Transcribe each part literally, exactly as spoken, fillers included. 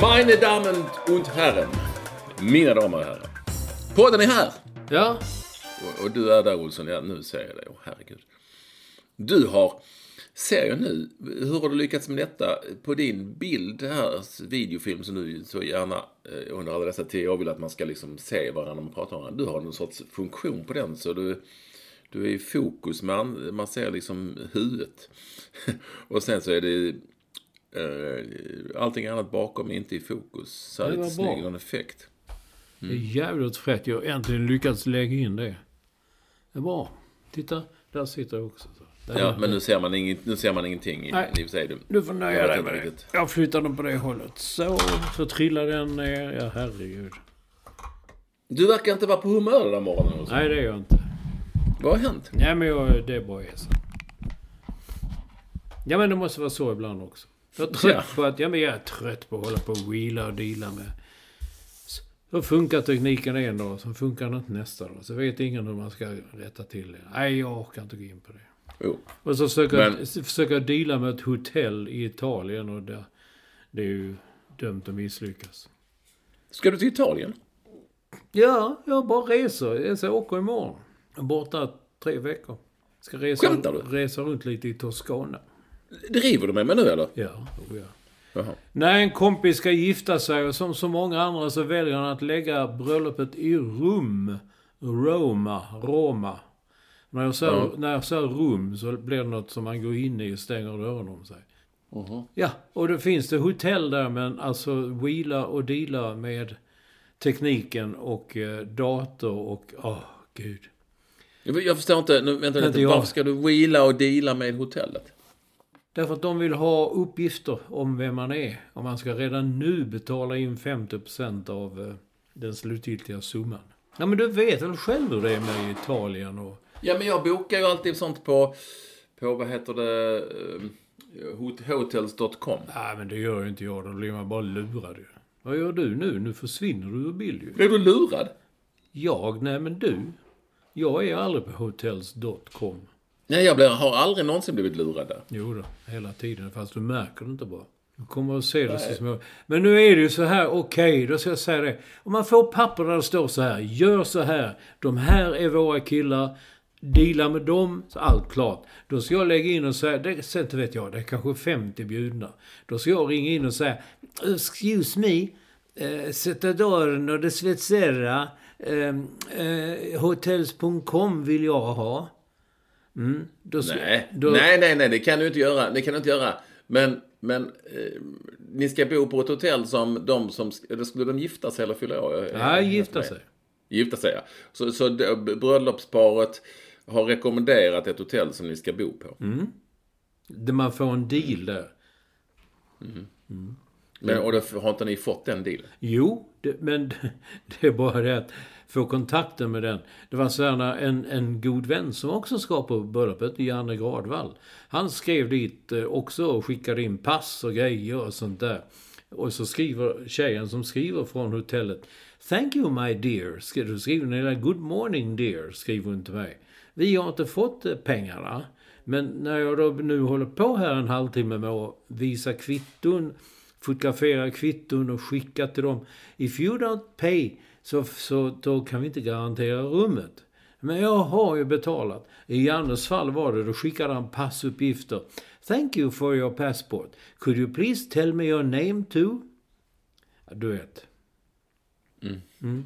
Meine Damen und Herren, mina damer och herren, podden är här. Ja. Och, och du är där, Olsson. Ja, nu ser jag dig. Åh, herregud. Du har, ser jag nu, hur har du lyckats med detta på din bild här, videofilm som du så gärna eh, under alla dessa tio år vill att man ska liksom se varandra och prata om varandra. Du har någon sorts funktion på den så du, du är i fokus, man, man ser liksom huvudet. Och sen så är det... allting annat bakom är inte i fokus. Så det är lite snygg en effekt. Mm. Det är jävligt fräckt. Jag har äntligen lyckats lägga in det. Det är bra. Titta, där sitter jag också. Där. Ja, men nu ser man, ing- nu ser man ingenting. Nej, i du får nöja dig med det. Jag flyttar den på det hållet. Så, så trillar den ner. Ja, herregud. Du verkar inte vara på humör den här morgonen. Nej, det är jag inte. Vad har hänt? Nej, men jag, det är bara esen. Ja, men det måste vara så ibland också. Jag är trött, ja. på att, ja, men jag är trött på att hålla på och wheela och deala med. Så funkar tekniken en dag, så funkar den nästa dag. Så vet ingen hur man ska rätta till det. Nej, jag orkar inte gå in på det. Jo. Och så försöker men... försöka deala med ett hotell i Italien och det, det är ju dömt att misslyckas. Ska du till Italien? Ja, jag bara reser. Jag ska åka imorgon. Borta tre veckor. Ska resa, resa runt lite i Toskana. Driver du med mig nu eller? Ja, ja. När en kompis ska gifta sig och som så många andra så väljer han att lägga bröllopet i rum. Roma, Roma. När jag säger, mm. när jag säger rum så blir det något som man går in i och stänger dörren om sig. Mm. Ja, och då finns det hotell där, men alltså wheela och deala med tekniken och eh, dator och, åh oh, gud. Jag, jag förstår inte, nu, vänta lite, varför ska du wheela och deala med hotellet? Därför att de vill ha uppgifter om vem man är. Och man ska redan nu betala in femtio procent av den slutgiltiga summan. Ja, men du vet väl själv hur det är med Italien och... Ja, men jag bokar ju alltid sånt på, på vad heter det, hotels dot com. Nej, men det gör ju inte jag. Då blir man bara lurad ju. Vad gör du nu? Nu försvinner du ur bild ju. Blir du lurad? Jag? Nej, men du. Jag är aldrig på hotels dot com. Nej, jag blir, har aldrig någonsin blivit lurad där. Jo då, hela tiden. Fast du märker det inte bara. Du kommer att se det så små. Men nu är det ju så här, okej, okay, då ska jag säga det. Om man får papper där det står så här, gör så här. De här är våra killar. Deala med dem, så allt klart. Då ska jag lägga in och säga, det, sen vet jag, det är kanske femtio bjudna. Då ska jag ringa in och säga, excuse me, eh, sätta dörren och det svetsera. Eh, eh, hotels dot com vill jag ha. Mm, då ska, nej. Då... nej, nej, nej, det kan du inte göra. Det kan du inte göra. Men, men eh, ni ska bo på ett hotell som de som... Skulle de gifta sig eller fylla år? Nej, gifta sig. Gifta sig, ja. Så, så bröllopsparet har rekommenderat ett hotell som ni ska bo på. Mm. Där man får en deal där. Mm. Mm. Men, och då har inte ni fått den dealen? Jo, det, men det är bara det att få kontakten med den. Det var så här en, en god vän som också ska på bröllopet, Janne Gradvall. Han skrev dit också och skickade in pass och grejer och sånt där. Och så skriver tjejen som skriver från hotellet, thank you my dear, skriver, skriver good morning dear, skriver hon till mig. Vi har inte fått pengarna, men när jag då nu håller på här en halvtimme med att visa kvitton, fotografera kvitton och skicka till dem, if you don't pay så, så då kan vi inte garantera rummet. Men jag har ju betalat. I Jannes fall var det, då skickade han passuppgifter. Thank you for your passport. Could you please tell me your name too? Du vet. Mm. Mm.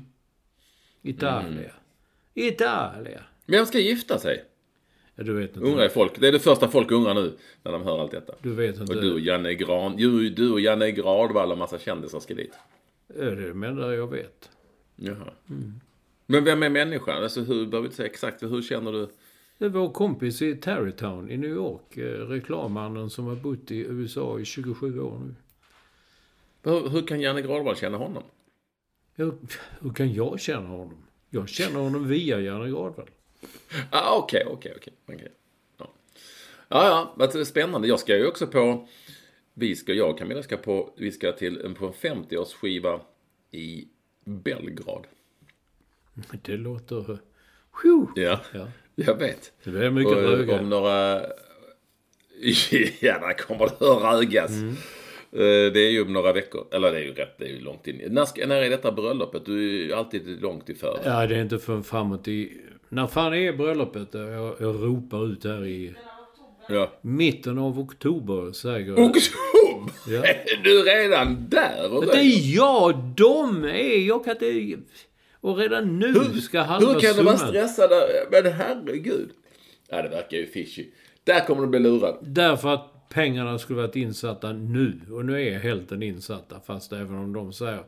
Italia. Mm. Italia. Vem ska gifta sig? Du vet inte. Undrar folk. Det är det första folk undrar nu när de hör allt detta. Du vet inte. Och du och Janne Gran, du, du och Janne Gradvall och massa kändisar ska dit. Det är det med det jag vet. Jaha. Mm. Men vem är människan? Alltså hur, behöver inte säga exakt, hur känner du? Det var kompis i Tarrytown i New York. Reklammannen som har bott i U S A i tjugosju år nu. Hur, hur kan Janne Gradvall känna honom? Hur, hur kan jag känna honom? Jag känner honom via Janne Gradvall. Ah, okej, okej, okej. okej. Ja. ja, ja, det är spännande. Jag ska ju också på, vi ska, jag och Camilla ska på, vi ska till på en femtioårsskiva i Belgrad. Det låter... Ja, ja, jag vet. Det är mycket och, röga. Om några... ja, där kommer det att rögas. Mm. Det är ju om några veckor. Eller det är ju rätt, det är ju långt in. När, ska, när är detta bröllopet? Du är ju alltid långt i förväg. Ja, det är inte för framåt i... När fan är bröllopet? Jag, jag ropar ut här i... Ja. Mitten av oktober, säger jag. Oktober? Ja. Du är redan där? Och det är jag, de är... Jag kan inte... Och redan nu hur, ska halva hur kan de vara stressade? Men herregud. Ja, det verkar ju fishy. Där kommer de bli lurade. Därför att pengarna skulle varit insatta nu. Och nu är hälften insatta. Fast även om de säger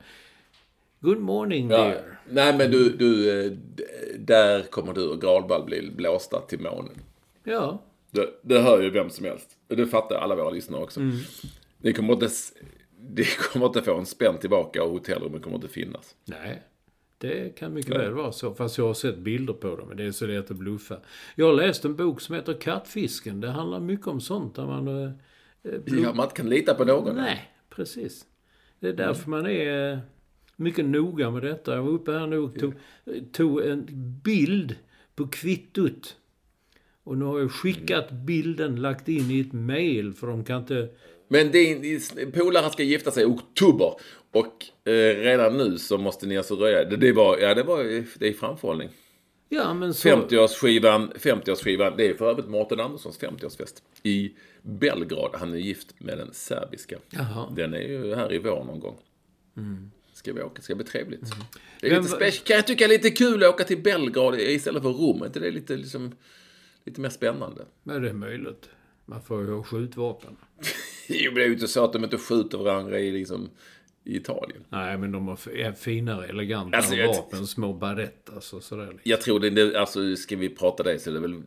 good morning ja. Dear. Nej, men du, du, där kommer du och Gradvall bli blåsta till månen. Ja. Det, det hör ju vem som helst. Det fattar alla våra lyssnare också. Mm. Det kommer inte, det kommer inte få en spänn tillbaka och hotellrummet kommer inte finnas. Nej. Det kan mycket väl vara så, fast jag har sett bilder på dem, men det är så lätt att bluffa. Jag har läst en bok som heter Kattfisken. Det handlar mycket om sånt där man... Eh, bluff... Ja, man kan lita på någon. Nej, precis. Det är därför man är mycket noga med detta. Jag var uppe här nu och tog, tog en bild på kvittot. Och nu har jag skickat bilden, lagt in i ett mail, för de kan inte... Men polaren ska gifta sig i oktober och eh, redan nu så måste ni alltså röja. Det, det var, ja det var det är framförhållning. Ja, men så... femtioårsskivan, femtioårsskivan, det är för övrigt Martin Anderssons femtioårsfest i Belgrad. Han är gift med den serbiska. Jaha. Den är ju här i vår någon gång. Mm. Ska vi åka, ska bli trevligt. Mm. Det är men... lite spec- kan jag tycka lite kul att åka till Belgrad istället för Rom. Inte det är lite liksom, lite mer spännande. Men det är möjligt. Man får ju ha skjutvapen. Jo, det är ju inte så att de inte skjuter varandra i, liksom, i Italien. Nej, men de har finare, eleganta alltså, vapen, jag, små barrett. Alltså, sådär liksom. Jag tror det, alltså ska vi prata det så det är väl...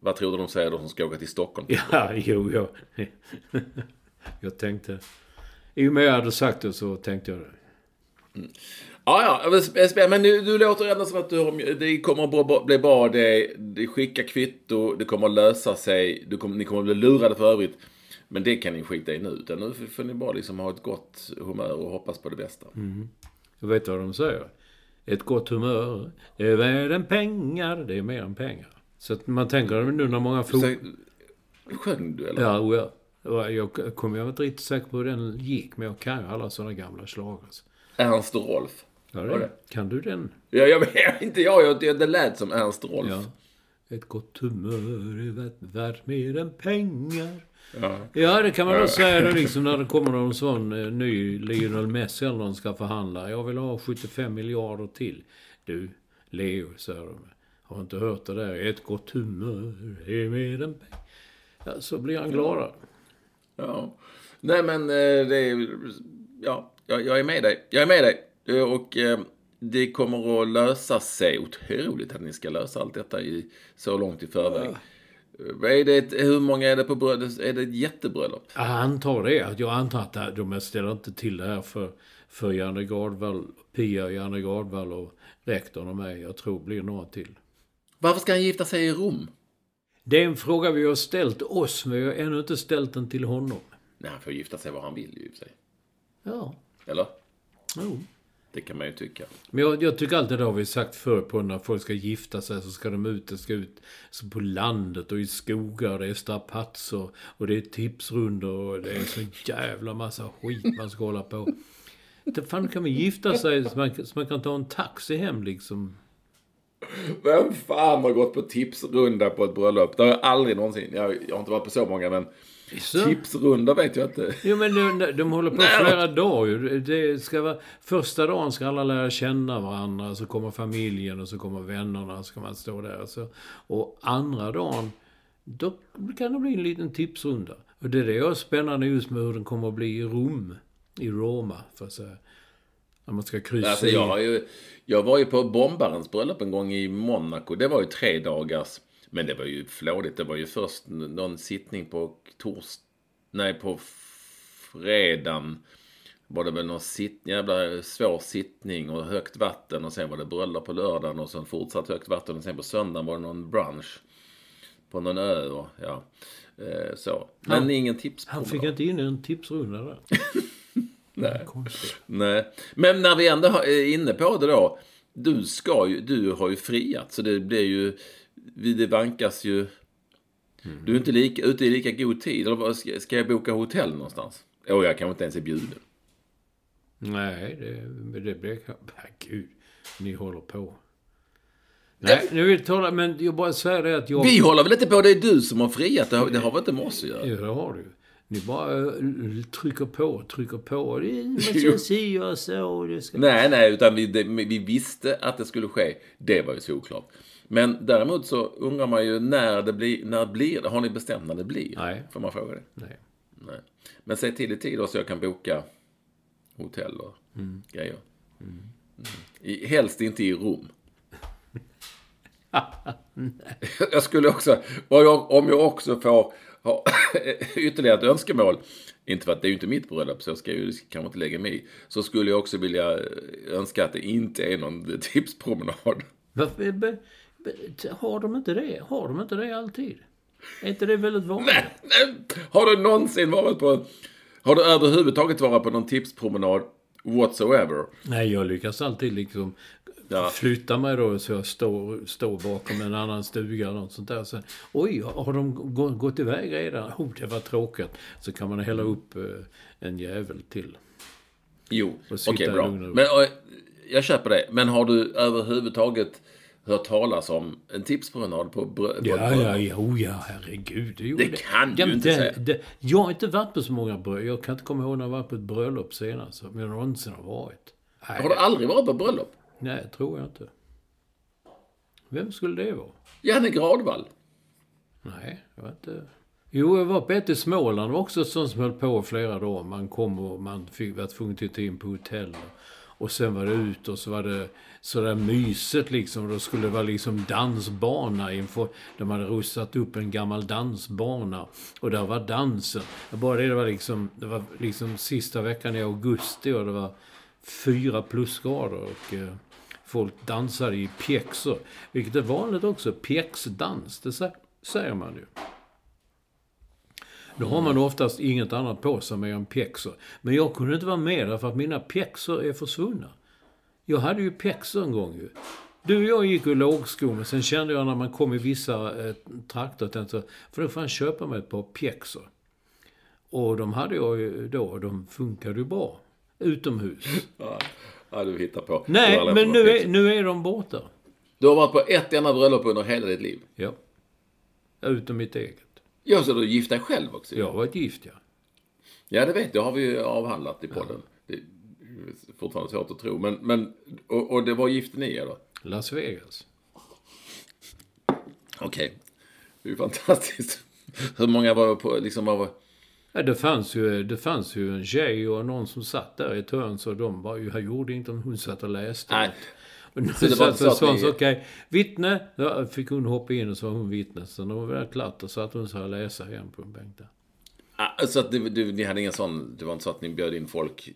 Vad tror du de säger då som ska åka till Stockholm? Ja, jo, jag... jag tänkte... I och med jag hade sagt det så tänkte jag det. Mm. Ja, ja, men du, du låter redan som att du, det kommer att bli bra, det, det skickar kvitto, det kommer att lösa sig, du kommer, ni kommer att bli lurade för övrigt. Men det kan ni skita i nu, utan nu får ni bara liksom ha ett gott humör och hoppas på det bästa. Mm. Jag vet vad de säger. Ett gott humör, det är värre än pengar, det är mer än pengar. Så att man tänker nu när många... Fot... Sjöng du eller? Ja, ja. Jag, jag kommer jag inte riktigt säker på hur den gick, men jag kan ju alla sådana gamla slag. Alltså. Ernst och Rolf. Ja, det. Det. Kan du den? Ja, jag vet inte jag, jag det, det lät som Ernst Rolf. Ja. Ett gott humör är värt mer än pengar. Ja, ja det kan man nog säga det, liksom, när det kommer någon sån eh, ny Lionel Messi eller någon ska förhandla. Jag vill ha sjuttiofem miljarder till. Du, Leo, säger de. Har inte hört det där? Ett gott humör är mer än pengar. Ja, så blir han gladare. Ja. Nej, men eh, det är... Ja, jag, jag är med dig. Jag är med dig. Och eh, det kommer att lösa sig. Otroligt att ni ska lösa allt detta i, så långt i förväg. Ja. Är det ett, hur många är det på bröllop? Är det ett jättebröllop? Jag antar det. Jag antar att de ställer inte till det här för, för Janne Gradvall, Pia, Janne Gradvall och rektorn och mig. Jag tror det blir några till. Varför ska han gifta sig i Rom? Det är en fråga vi har ställt oss, men jag har ännu inte ställt den till honom. Nej, han får gifta sig vad han vill ju i sig. Ja. Eller? Jo. Det kan man ju tycka. Men jag, jag tycker alltid det har vi sagt förr på när folk ska gifta sig så ska de ut, ska ut så på landet och i skogar, det är strapatser och det är tipsrundor och det är så jävla massa skit man ska hålla på. Inte fan kan man gifta sig så man, så man kan ta en taxi hem liksom. Vem fan har gått på tipsrunda på ett bröllop? Det har jag aldrig någonsin. Jag, jag har inte varit på så många, men så? Tipsrunda vet jag inte. Jo, men de, de håller på Nej. flera dagar. Det ska vara, första dagen ska alla lära känna varandra. Så kommer familjen och så kommer vännerna. Så kan man stå där. Så. Och andra dagen, då kan det bli en liten tipsrunda. Och det är det jag är spännande just med hur den kommer att bli i Rom. I Roma, för att säga. När man ska kryssa alltså, jag, har ju, jag var ju på Bombarens bröllop en gång i Monaco. Det var ju tre dagars. Men det var ju flådigt. Det var ju först någon sittning på tors... Nej, på fredagen var det väl någon sitt... jävla svår sittning och högt vatten. Och sen var det bröllop på lördagen och sen fortsatt högt vatten. Och sen på söndagen var det någon brunch på någon ö. Och, ja, så. Men han, ingen tips. Han fick då inte in en tipsrunda där. Nej. Nej. Men när vi ändå är inne på det då, du ska ju, du har ju friat, så det blir ju, det vankas ju. Mm. Du är inte lika, ute i lika god tid. Eller ska jag boka hotell någonstans? Åh, oh, jag kan inte ens bjuda. Nej, det, det blir gud, ni håller på. Nej, nu vill jag tala, men jag bara säger det att jag... Vi håller väl inte på, det är du som har friat, det har, det har väl inte med oss att göra. Ja, det har du. Ni bara trycker på, trycker på. Det ska se och så. Det ska... Nej, nej, utan vi, det, vi visste att det skulle ske. Det var ju så klart. Men däremot så undrar man ju när det blir, när det blir. Har ni bestämt när det blir? Nej. Får man fråga det? Nej. Nej. Men säg till i tid då så jag kan boka hotell och mm. grejer. Mm. Mm. I, helst inte i Rom. Jag skulle också, jag, om jag också får ha ytterligare ett önskemål, inte för att det är ju inte mitt bröllop så jag ska ju, kan man inte lägga mig i, så skulle jag också vilja önska att det inte är någon tipspromenad. Varför, be, be, har de inte det? Har de inte det alltid? Är inte det väldigt vanligt? Nej, nej. Har du någonsin varit på, har du överhuvudtaget varit på någon tipspromenad whatsoever? Nej, jag lyckas alltid liksom ja. flytta mig då så jag står, står bakom en annan stuga eller något sånt där. Så, oj, har de gå, gått iväg redan? Oh, det var tråkigt. Så kan man hälla upp eh, en jävel till. Jo, okej, okay, bra. Men, och, jag köper det. Men har du överhuvudtaget hört talas om en tipspromenad på bröllop? Ja, ja, jo, ja, herregud. Jo, det, det kan du inte säga. Det, jag har inte varit på så många bröllop. Jag kan inte komma ihåg när jag var på ett bröllop senast. Men jag någonsin har varit. Nej. Har du aldrig varit på bröllop? Nej, tror jag inte. Vem skulle det vara? Janne Gradvall. Nej, jag vet inte. Jo, jag var på ett i Småland också, sån som höll på flera dagar. Man kom och man fick vara tvungen att titta in på hotell. Och sen var det ut och så var det sådär myset liksom. Då skulle det vara liksom dansbana inför. De hade rustat upp en gammal dansbana. Och där var dansen. Bara det, det var liksom, det var liksom sista veckan i augusti och det var fyra plusgrader och eh, folk dansar i pjäxor, vilket är vanligt också, pjäxdans, det sä- säger man ju. Då har man oftast inget annat på sig med en pjäxor, men jag kunde inte vara med där för att mina pjäxor är försvunna. Jag hade ju pjäxor en gång ju. Du och jag gick i lågskol, men sen kände jag när man kom i vissa eh, trakter, för då får man köpa mig ett par pjäxor. Och de hade jag ju då, de funkade ju bra. Utomhus. Ja, ja, du hittar på. Nej, men på nu, är, nu är de borta. Du har varit på ett enda bröllop under hela ditt liv. Ja. Utom mitt eget. Ja, så du gift dig själv också. Jag var ett gift, ja. Ja, det vet jag. Har vi ju avhandlat i podden. Ja. Det är fortfarande svårt att tro. Men, men, och, och det var gift ni er då? Las Vegas. Okej. Okay. Det är fantastiskt. Hur många var på, liksom av... Ja, det fanns ju, det fanns ju en tjej och någon som satt där i ett hörn, så de bara, jag gjorde inte om hon satt och läste. Nej. Och nu så det satt en sån, så okej, okay, vittne, då fick hon hoppa in och så var hon vittne. Så det var väl klart, och så att hon så här läsa hem på en bänk där. Ah, så att du, du, ni hade ingen sån, det var inte så att ni bjöd in folk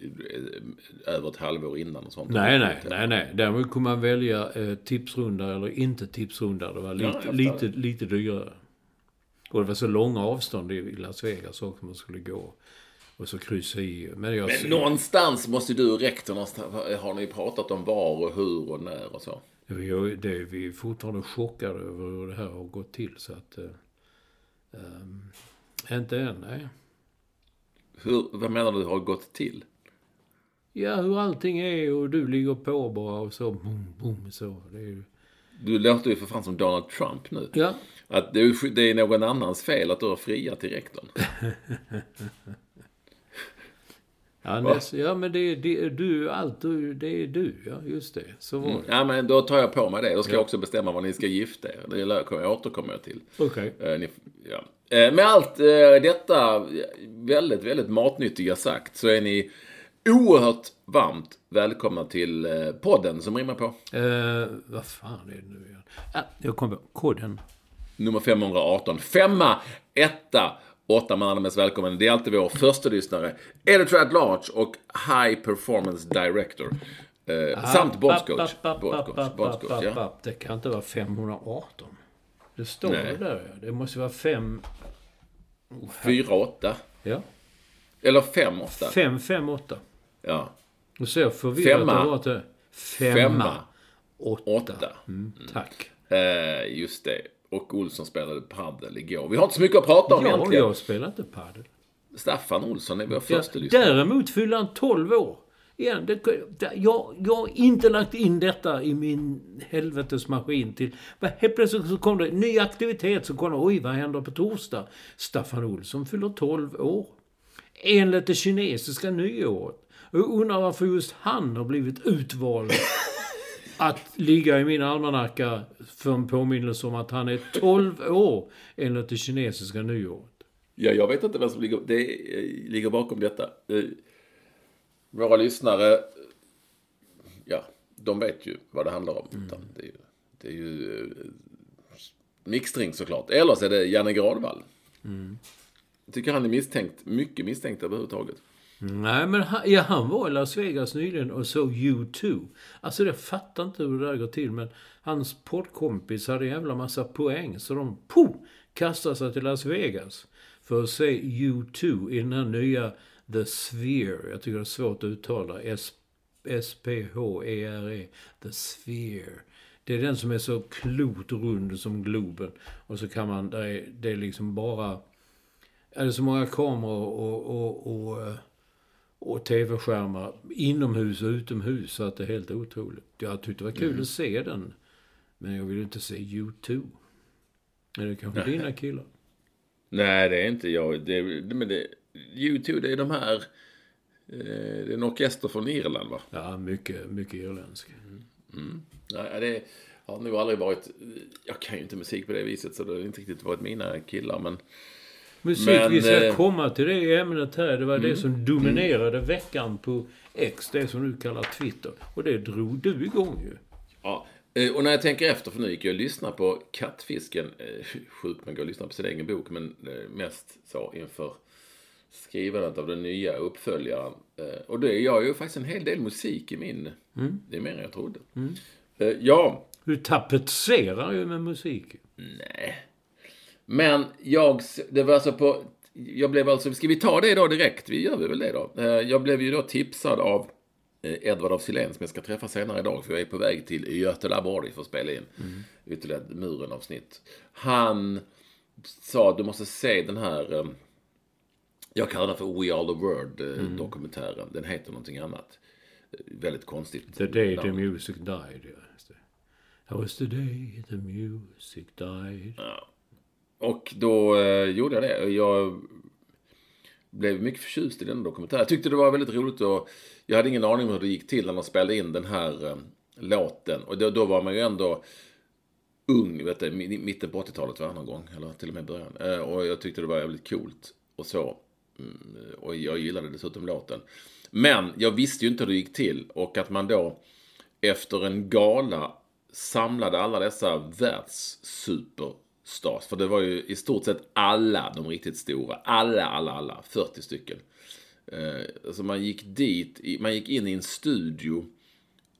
över ett halvår innan och sånt? Nej, nej, nej, nej. Däremot kunde man välja eh, tipsrunda eller inte tipsrunda, det var lite, ja, lite, lite dyrare. Och det var så långa avstånd i Las Vegas också man skulle gå och så kryssa i. Men, jag... Men någonstans måste du och rektorn har ni pratat om var och hur och när och så? Jag, det, vi är fortfarande chockade över hur det här har gått till så att äh, inte än, nej. Hur, vad menar du har gått till? ja, hur allting är och du ligger på bara och så boom, boom, så. Det är ju... Du låter ju för fan som Donald Trump nu. Ja. Att det är, det är någon annans fel att du har friat till rektorn. Ja, näst, ja, men det är, det är du, allt du, det är du, ja, just det. Så var det. Mm. Ja, men då tar jag på mig det. Då ska ja. jag också bestämma vad ni ska gifta er. Det återkommer jag till. Okej. Okay. Eh, ja. eh, med allt eh, detta väldigt, väldigt matnyttiga sagt så är ni oerhört varmt välkomna till eh, podden som rimmar på. Eh, vad fan är det nu igen? Ah, jag kommer på koden. Nummer fem arton. Femma, etta. Åtta man är mest välkommen. Det är alltid vår första lyssnare. Editor at large och high performance director. Eh, samt bosscoach. Ja. Det kan inte vara fem arton. Det står det där. Det måste vara fem... Oh, fyra åtta. Ja. Eller fem åtta. fem fem åtta. Ja. Och så förvirrat det. fem åtta. Mm, tack. Mm. Eh, just det. Och Olsson spelade paddel igår. Vi har inte så mycket att prata om ja, egentligen. Jag spelar inte paddel. Staffan Olsson är vår första ja, lyssnare. Däremot fyller han tolv år. Igen, det, jag, jag har inte lagt in detta i min helvetesmaskin. Till, helt plötsligt så kom det en ny aktivitet. Så kom det, oj vad händer på torsdag? Staffan Olsson fyller tolv år. Enligt det kinesiska nyåret. Och undrar varför just han har blivit utvald. Att ligga i min almanacka för en påminnelse om att han är tolv år enligt det kinesiska nyåret. Ja, jag vet inte vad som ligger, det ligger bakom detta. Våra lyssnare, ja, de vet ju vad det handlar om. Mm. Det är ju, det är ju mixtring såklart. Eller så är det Janne Gradvall. Mm. Jag tycker han är misstänkt, mycket misstänkt överhuvudtaget. Nej, men han, ja, han var i Las Vegas nyligen och såg U två. Alltså det fattar inte hur det där går till, men hans poddkompis hade jävla massa poäng så de pooh, kastade sig till Las Vegas för att se U två i den här nya The Sphere. Jag tycker det är svårt att uttala. S P H E R E. The Sphere. Det är den som är så klotrund som Globen. Och så kan man, det är, det är liksom bara, är det så många kameror och... och, och och tv-skärmar inomhus och utomhus så att det är helt otroligt. Jag tyckte det var kul mm. att se den, men jag vill inte se U två. Är det kanske Nej. dina killar? Nej, det är inte jag. Det, men det, U två, det är de här eh, det är en orkester från Irland, va? Ja, mycket, mycket irländsk. Mm. Mm. Nej, det har nog aldrig varit, jag kan ju inte musik på det viset så det har inte riktigt varit mina killar, men musik, men, vi ska komma till det ämnet här. Det var mm, det som dominerade mm. veckan på X, det som nu kallar Twitter. Och det drog du igång ju. Ja, och när jag tänker efter, för nu gick jag och lyssnade på Kattfisken. Sjukt, man går och lyssnar på sin egen bok, men mest så inför skrivandet av den nya uppföljaren. Och det jag har ju faktiskt en hel del musik i min. Mm. Det är mer än jag trodde. Mm. Ja. Du tapetserar ju med musik. Nej. Men jag, det var alltså på, jag blev alltså, ska vi ta det då direkt? Vi gör väl det då. Jag blev ju då tipsad av Edvard av Celine som jag ska träffa senare idag, för jag är på väg till Göteborg för att spela in mm. ytterligare muren avsnitt. Han sa, du måste se den här, jag kallar den för We Are The World-dokumentären. Mm. Den heter någonting annat. Väldigt konstigt. The Day namn. The Music Died. That was the day the music died. Ja. Och då eh, gjorde jag det. Jag blev mycket förtjust i den dokumentären. Jag tyckte det var väldigt roligt. Och jag hade ingen aning om hur det gick till när man spelade in den här eh, låten. Och då, då var man ju ändå ung, vet du, mitten på åttiotalet var någon gång. Eller till och med början. Eh, och jag tyckte det var väldigt coolt. Och så. Mm, och jag gillade dessutom låten. Men jag visste ju inte hur det gick till. Och att man då efter en gala samlade alla dessa världssuper stars, för det var ju i stort sett alla de riktigt stora, alla, alla, alla, fyrtio stycken. Eh, så man gick dit, man gick in i en studio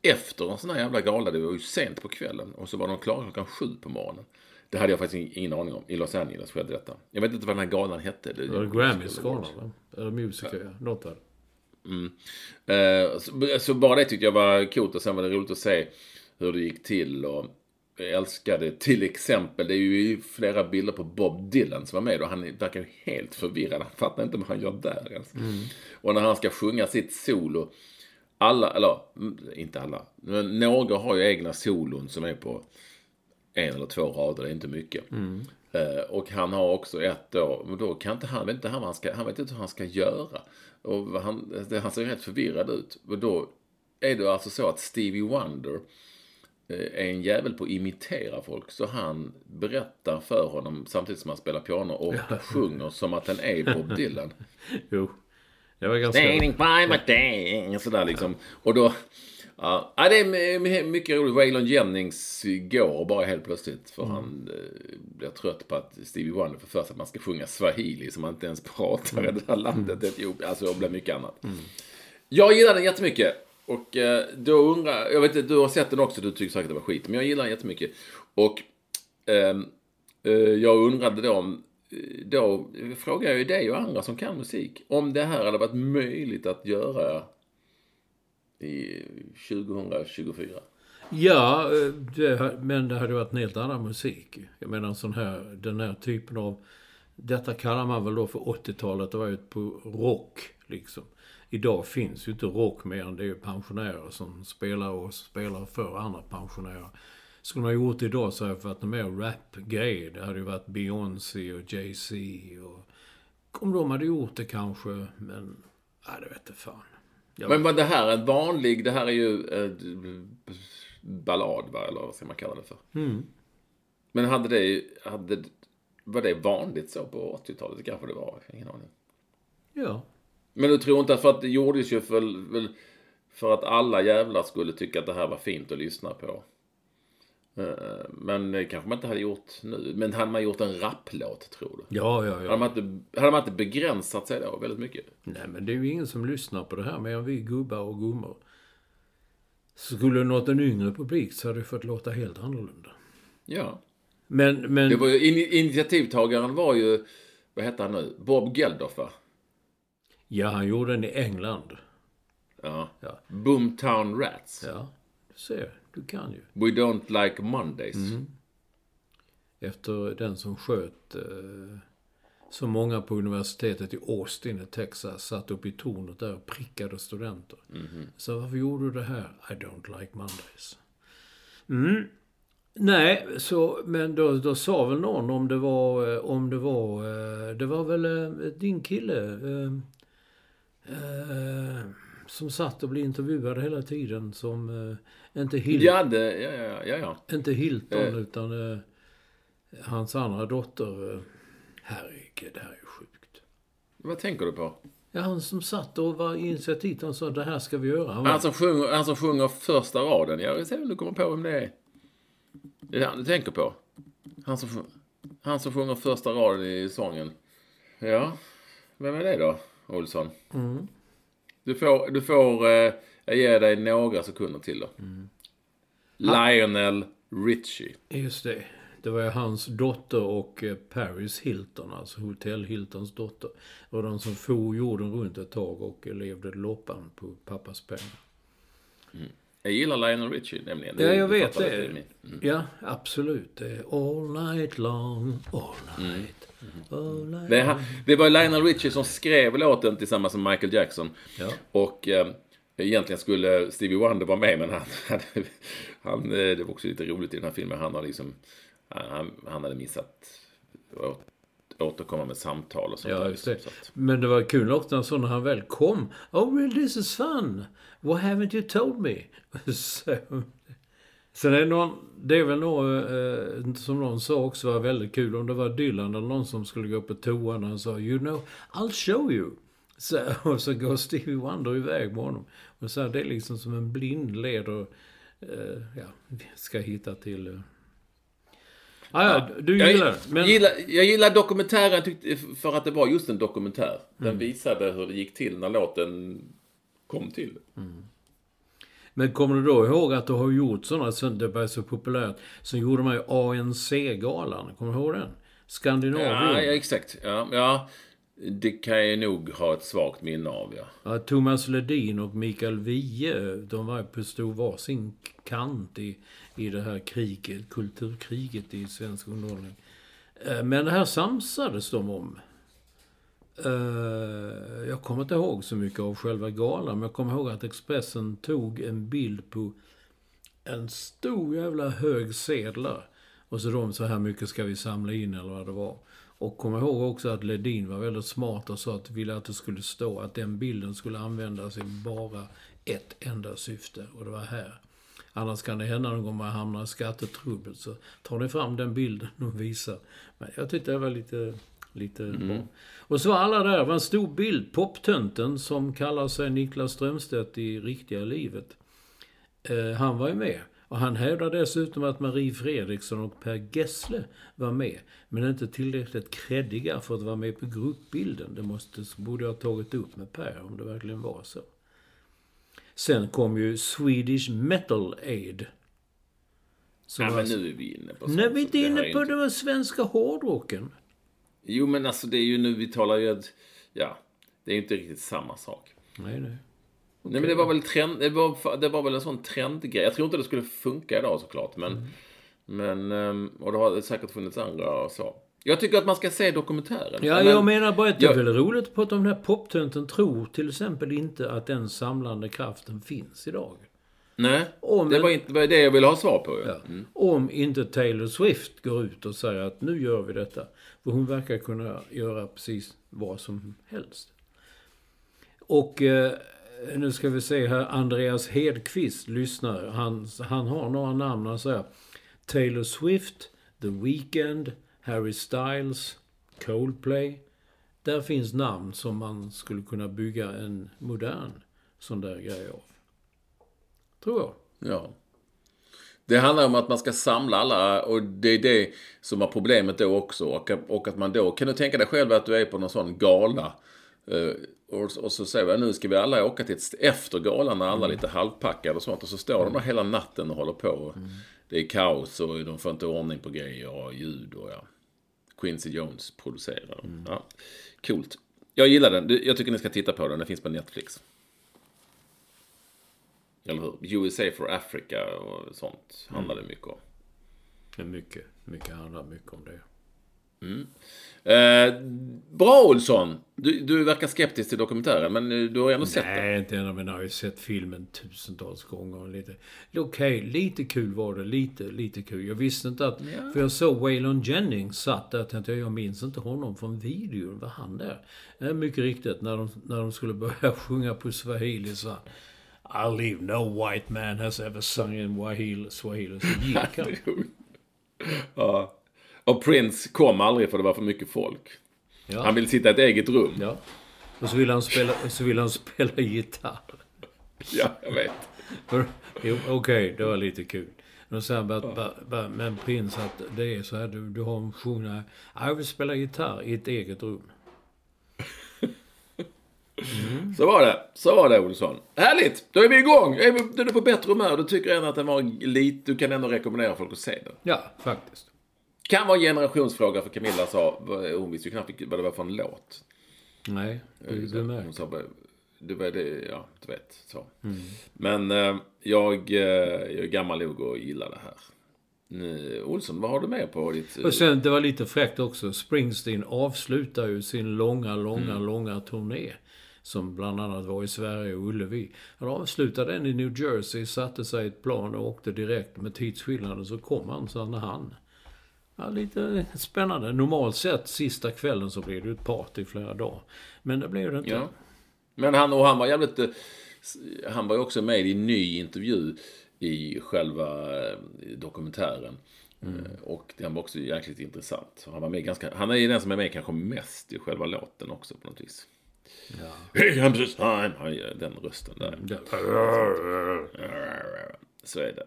efter en sån här jävla gala, det var ju sent på kvällen, och så var de klara klockan sju på morgonen. Det hade jag faktiskt ingen aning om, i Los Angeles skedde detta. Jag vet inte vad den här galan hette. Det var Grammy-skalan, eller musiker, ja. Något där. Mm. Eh, så, så bara det tyckte jag var coolt, och sen var det roligt att se hur det gick till, och jag älskade till exempel, det är ju flera bilder på Bob Dylan som var med, och han verkar ju helt förvirrad, han fattar inte vad han gör där ens. Mm. Och när han ska sjunga sitt solo, alla, eller inte alla, men några har ju egna solon som är på en eller två rader, det är inte mycket. Mm. Eh, och han har också ett år, men då kan inte han, vet inte han, han, ska, han vet inte hur han ska göra. Och han, han ser helt förvirrad ut. Och då är det alltså så att Stevie Wonder är en jävel på att imitera folk, så han berättar för honom samtidigt som han spelar piano och ja. sjunger som att han är Bob Dylan. Jo, det var ganska... Standing by my thing, sådär liksom. Och då, ja, det är mycket roligt. Waylon Jennings går bara helt plötsligt, för mm. han blir trött på att Stevie Wonder för först att man ska sjunga swahili som man inte ens pratar mm. i det här landet. Alltså, det blir mycket annat. Mm. Jag gillar den jättemycket. Och då undrar, jag vet inte, du har sett den också, du tycker säkert det var skit, men jag gillar den jättemycket. Och eh, jag undrade då om, då frågar jag ju dig och andra som kan musik, om det här hade varit möjligt att göra i tjugotjugofyra. Ja, det, men det hade varit en helt annan musik. Jag menar sån här, den här typen av, detta kallar man väl då för åttiotalet, det var ju på rock liksom. Idag finns ju inte rock mer än det är ju pensionärer som spelar och spelar för andra pensionärer. Skulle man ha gjort idag så hade det varit mer rap-grej. Det hade ju varit Beyoncé och Jay-Z. Och... om de hade gjort det kanske, men nej, det vet inte fan. Jag men vad det här är vanlig, det här är ju eh, ballad, va? Eller vad ska man kalla det för? Mm. Men hade det, hade, var det vanligt så på åttiotalet? Kanske det var, ingen aning. Ja. Men du tror inte att, för att det gjordes ju för, för att alla jävlar skulle tycka att det här var fint att lyssna på. Men kanske man inte hade gjort nu. Men hade man gjort en rapplåt, tror du? Ja, ja, ja. Hade man inte, hade man inte begränsat sig då väldigt mycket? Nej, men det är ju ingen som lyssnar på det här, men vi gubbar och gummor. Skulle det nått en yngre publik så hade det fått låta helt annorlunda. Ja. Men, men... det var ju, in, initiativtagaren var ju, vad heter han nu? Bob Geldof, va? Ja, han gjorde den i England. Ja. ja. Boomtown Rats. Ja, du ser. Du kan ju. We don't like Mondays. Mm. Efter den som sköt eh, så många på universitetet i Austin i Texas, satt upp i tornet där och prickade studenter. Mm. Så varför gjorde du det här? I don't like Mondays. Mm. Nej, så, men då, då sa väl någon om det var, om det var, det var väl din kille... Eh, Uh, som satt och blev intervjuad hela tiden som uh, inte Hilton ja, det, ja, ja, ja, ja. inte Hilton uh. utan uh, hans andra dotter uh, herregud, det här är ju sjukt. Vad tänker du på? Ja, han som satt och var initiativt, han sa det här ska vi göra. Han, var... han, som, sjunger, han som sjunger första raden. Jag ser om du kommer på vem det är. Det är han du tänker på. Han som, han som sjunger första raden i sången. Ja, vem är det då? Olsson. Mm. Du får, du får eh, jag ger dig några sekunder till då. Mm. Lionel Richie. Just det. Det var ju hans dotter och eh, Paris Hilton, alltså Hotel Hiltons dotter. Det var de som for jorden runt ett tag och levde loppan på pappas pengar. Mm. Jag gillar Lionel Richie nämligen. Ja, jag vet det. det. Mm. Ja, absolut. Det är all night long, all night. Mm. Mm. Det, här, det var Lionel Richie som skrev låten tillsammans med Michael Jackson. Ja. Och eh, egentligen skulle Stevie Wonder vara med, men han, han, han, det var också lite roligt i den här filmen. Han hade, liksom, han, han hade missat att återkomma med samtal och sånt. Ja, just det. Så att... men det var kul också så när han väl kom. Oh, well, this is fun. What haven't you told me? Så... sen är någon, det är väl något eh, som någon sa också var väldigt kul, om det var Dylan eller någon som skulle gå på toan och han sa you know, I'll show you. Så, och så går Stevie Wonder iväg med honom. Och så det är liksom som en blind leder eh, ja, ska hitta till... Eh. Ah, ja, du gillar jag, men... gillar, jag gillar dokumentären tyckte, för att det var just en dokumentär. Den mm. visade hur det gick till när låten kom till. Mm. Men kommer du då ihåg att du har gjort sådana som det var så populärt? Sen gjorde man ju A N C-galan. Kommer du ihåg den? Skandinavien. Ja, ja exakt. Ja, ja, det kan jag nog ha ett svagt minne av, ja. Ja, Thomas Ledin och Mikael Wiehe, de var på stor varsin kant i, i det här kriget, kulturkriget i svensk underhållning. Men det här samsades de om. Uh, jag kommer inte ihåg så mycket av själva galan, men jag kommer ihåg att Expressen tog en bild på en stor jävla hög sedlar, och så de så här mycket ska vi samla in eller vad det var. Och kommer ihåg också att Ledin var väldigt smart och sa att ville att det skulle stå att den bilden skulle användas i bara ett enda syfte, och det var här. Annars kan det hända någon gång man hamnar i skattetrubbel, så tar ni fram den bilden och visar. Men jag tyckte det var lite... lite mm. bra. Och så var alla där, var en stor bild, poptönten som kallar sig Niklas Strömstedt i riktiga livet, eh, han var ju med, och han hävdade dessutom att Marie Fredriksson och Per Gessle var med, men inte tillräckligt kreddiga för att vara med på gruppbilden. Det måste, borde jag ha tagit upp med Per om det verkligen var så. Sen kom ju Swedish Metal Aid. Så ja, var... men nu är vi inne på sånt. Nej, vi är inte inne på inte... den svenska hårdrocken. Jo, men alltså det är ju nu vi talar ju att, ja, det är ju inte riktigt samma sak. Nej, nej. Okay. Nej, men det var väl trend, det var, det var väl en sån trendgrej. Jag tror inte det skulle funka idag såklart, men mm. men och det har säkert funnits andra så. Jag tycker att man ska se dokumentären. Ja, men, jag menar bara att det är väldigt roligt på att de här poptönten tror till exempel inte att den samlande kraften finns idag. Nej, om det var inte det jag ville ha svar på. Ja. Mm. Om inte Taylor Swift går ut och säger att nu gör vi detta. För hon verkar kunna göra precis vad som helst. Och eh, nu ska vi se här, Andreas Hedqvist lyssnar. Han, han har några namn, han säger Taylor Swift, The Weeknd, Harry Styles, Coldplay. Där finns namn som man skulle kunna bygga en modern sån där grej av. Tror jag. Ja. Det handlar om att man ska samla alla, och det är det som är problemet då också, och, och att man då, kan du tänka dig själv att du är på någon sån gala och, och så säger vi, nu ska vi alla åka till ett, efter galan när alla är lite halvpackade och sånt, och så står mm. de där hela natten och håller på och mm. det är kaos och de får inte ordning på grejer och ljud och ja. Quincy Jones producerar dem. Mm. Ja. Coolt. Jag gillar den, jag tycker ni ska titta på den, den finns på Netflix. Eller hur? U S A for Africa och sånt handlar det mycket om. Ja, mycket. Mycket handlar mycket om det. Mm. Eh, bra, Olsson! Du, du verkar skeptisk till dokumentären, men du har ändå sett den. Nej, inte ännu, men jag har ju sett filmen tusentals gånger. Lite. Okej, okay, lite kul var det. Lite, lite kul. Jag visste inte att... Ja. För jag såg Waylon Jennings satt där, tänkte jag, jag minns inte honom från videon. Var han där? Eh, mycket riktigt, när de, när de skulle börja sjunga på swahili så... I believe no white man has ever sung in Wahil, Swahili. Ja. Och Prince kom aldrig för det var för mycket folk. Ja. Han ville sitta i ett eget rum. Ja. Och så ville han spela, så ville han spela gitarr. Ja, jag vet. Okej, okay, det var lite kul. Och sen, but, but, but, men Prince, att det är så här, du, du har en sjunga, jag vill spela gitarr i ett eget rum. Mm. Så var det, så var det, Olsson. Härligt, då är vi igång. Är du på bättre humör, du tycker ändå att den var lite. Du kan ändå rekommendera folk att se den. Ja, faktiskt. Kan vara en generationsfråga, för Camilla sa, hon visste ju knappt vad det var för en låt. Nej, det är märkt. Hon sa, det var det, ja, du vet så. Mm. Men eh, jag, jag är gammal nog och gillar det här. Nej, Olsson, vad har du med på ditt... Och sen, det var lite fräckt också, Springsteen avslutar ju sin långa, långa, mm. långa turné, som bland annat var i Sverige och Ullevi. Han avslutade den i New Jersey, satte sig i ett plan och åkte direkt med tidsskillnaden, så kom han, så när han... Ja, lite spännande. Normalt sett, sista kvällen så blev det ju ett party flera dagar. Men det blev det inte. Ja. Men han, och han var jävligt... Han var ju också med i en ny intervju i själva dokumentären. Mm. Och den var också jäkligt intressant. Han var med ganska... Han är ju den som är med kanske mest i själva låten också på något vis. Ja. Hey, I'm just fine. Den rösten där. Ja. Så är det.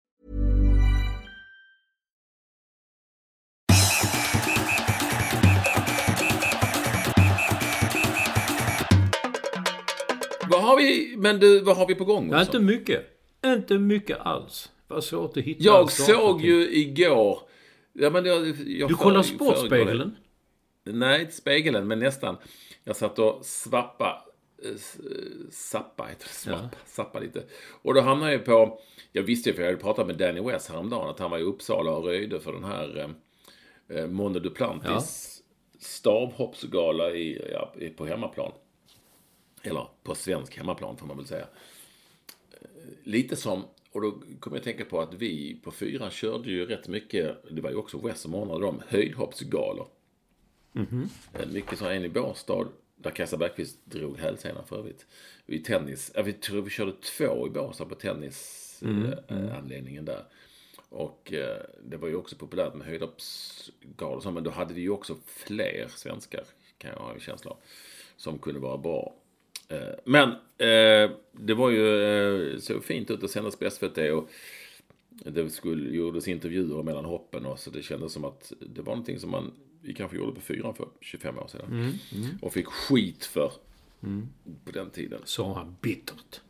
Vad har vi, men du, vad har vi på gång? Ja, inte mycket. Inte mycket alls. Vad svårt att hitta. Jag såg ju igår... Ja, men jag, jag du kollar Sportspegeln? Nej, inte Spegeln, men nästan. Jag satt och svappa... Äh, sappa heter det. Svappa, ja. Sappa lite. Och då hamnade jag på... Jag visste ju, för jag hade pratat med Danny West häromdagen, att han var i Uppsala och röjde för den här äh, Månne Duplantis ja. stavhoppsgala i, ja, på hemmaplan. Eller på svensk hemmaplan får man väl säga. Lite som, och då kommer jag tänka på att vi på fyran körde ju rätt mycket, det var ju också West som ordnade dem, höjdhoppsgalor. Mm-hmm. Mycket som en i Båstad, där Kajsa Bergqvist drog hälsenan för övrigt. I tennis, jag tror vi körde två i Båstad på tennisanläggningen mm-hmm. där. Och det var ju också populärt med höjdhoppsgalor, men då hade vi ju också fler svenskar, kan jag ha en känsla av, som kunde vara bra. Men eh, det var ju eh, så fint ut att sändas på S V T, och det skulle, gjordes intervjuer mellan hoppen, och så det kändes som att det var någonting som man vi kanske gjorde på fyran för tjugofem år sedan mm, mm. och fick skit för mm. på den tiden. Så han bittert.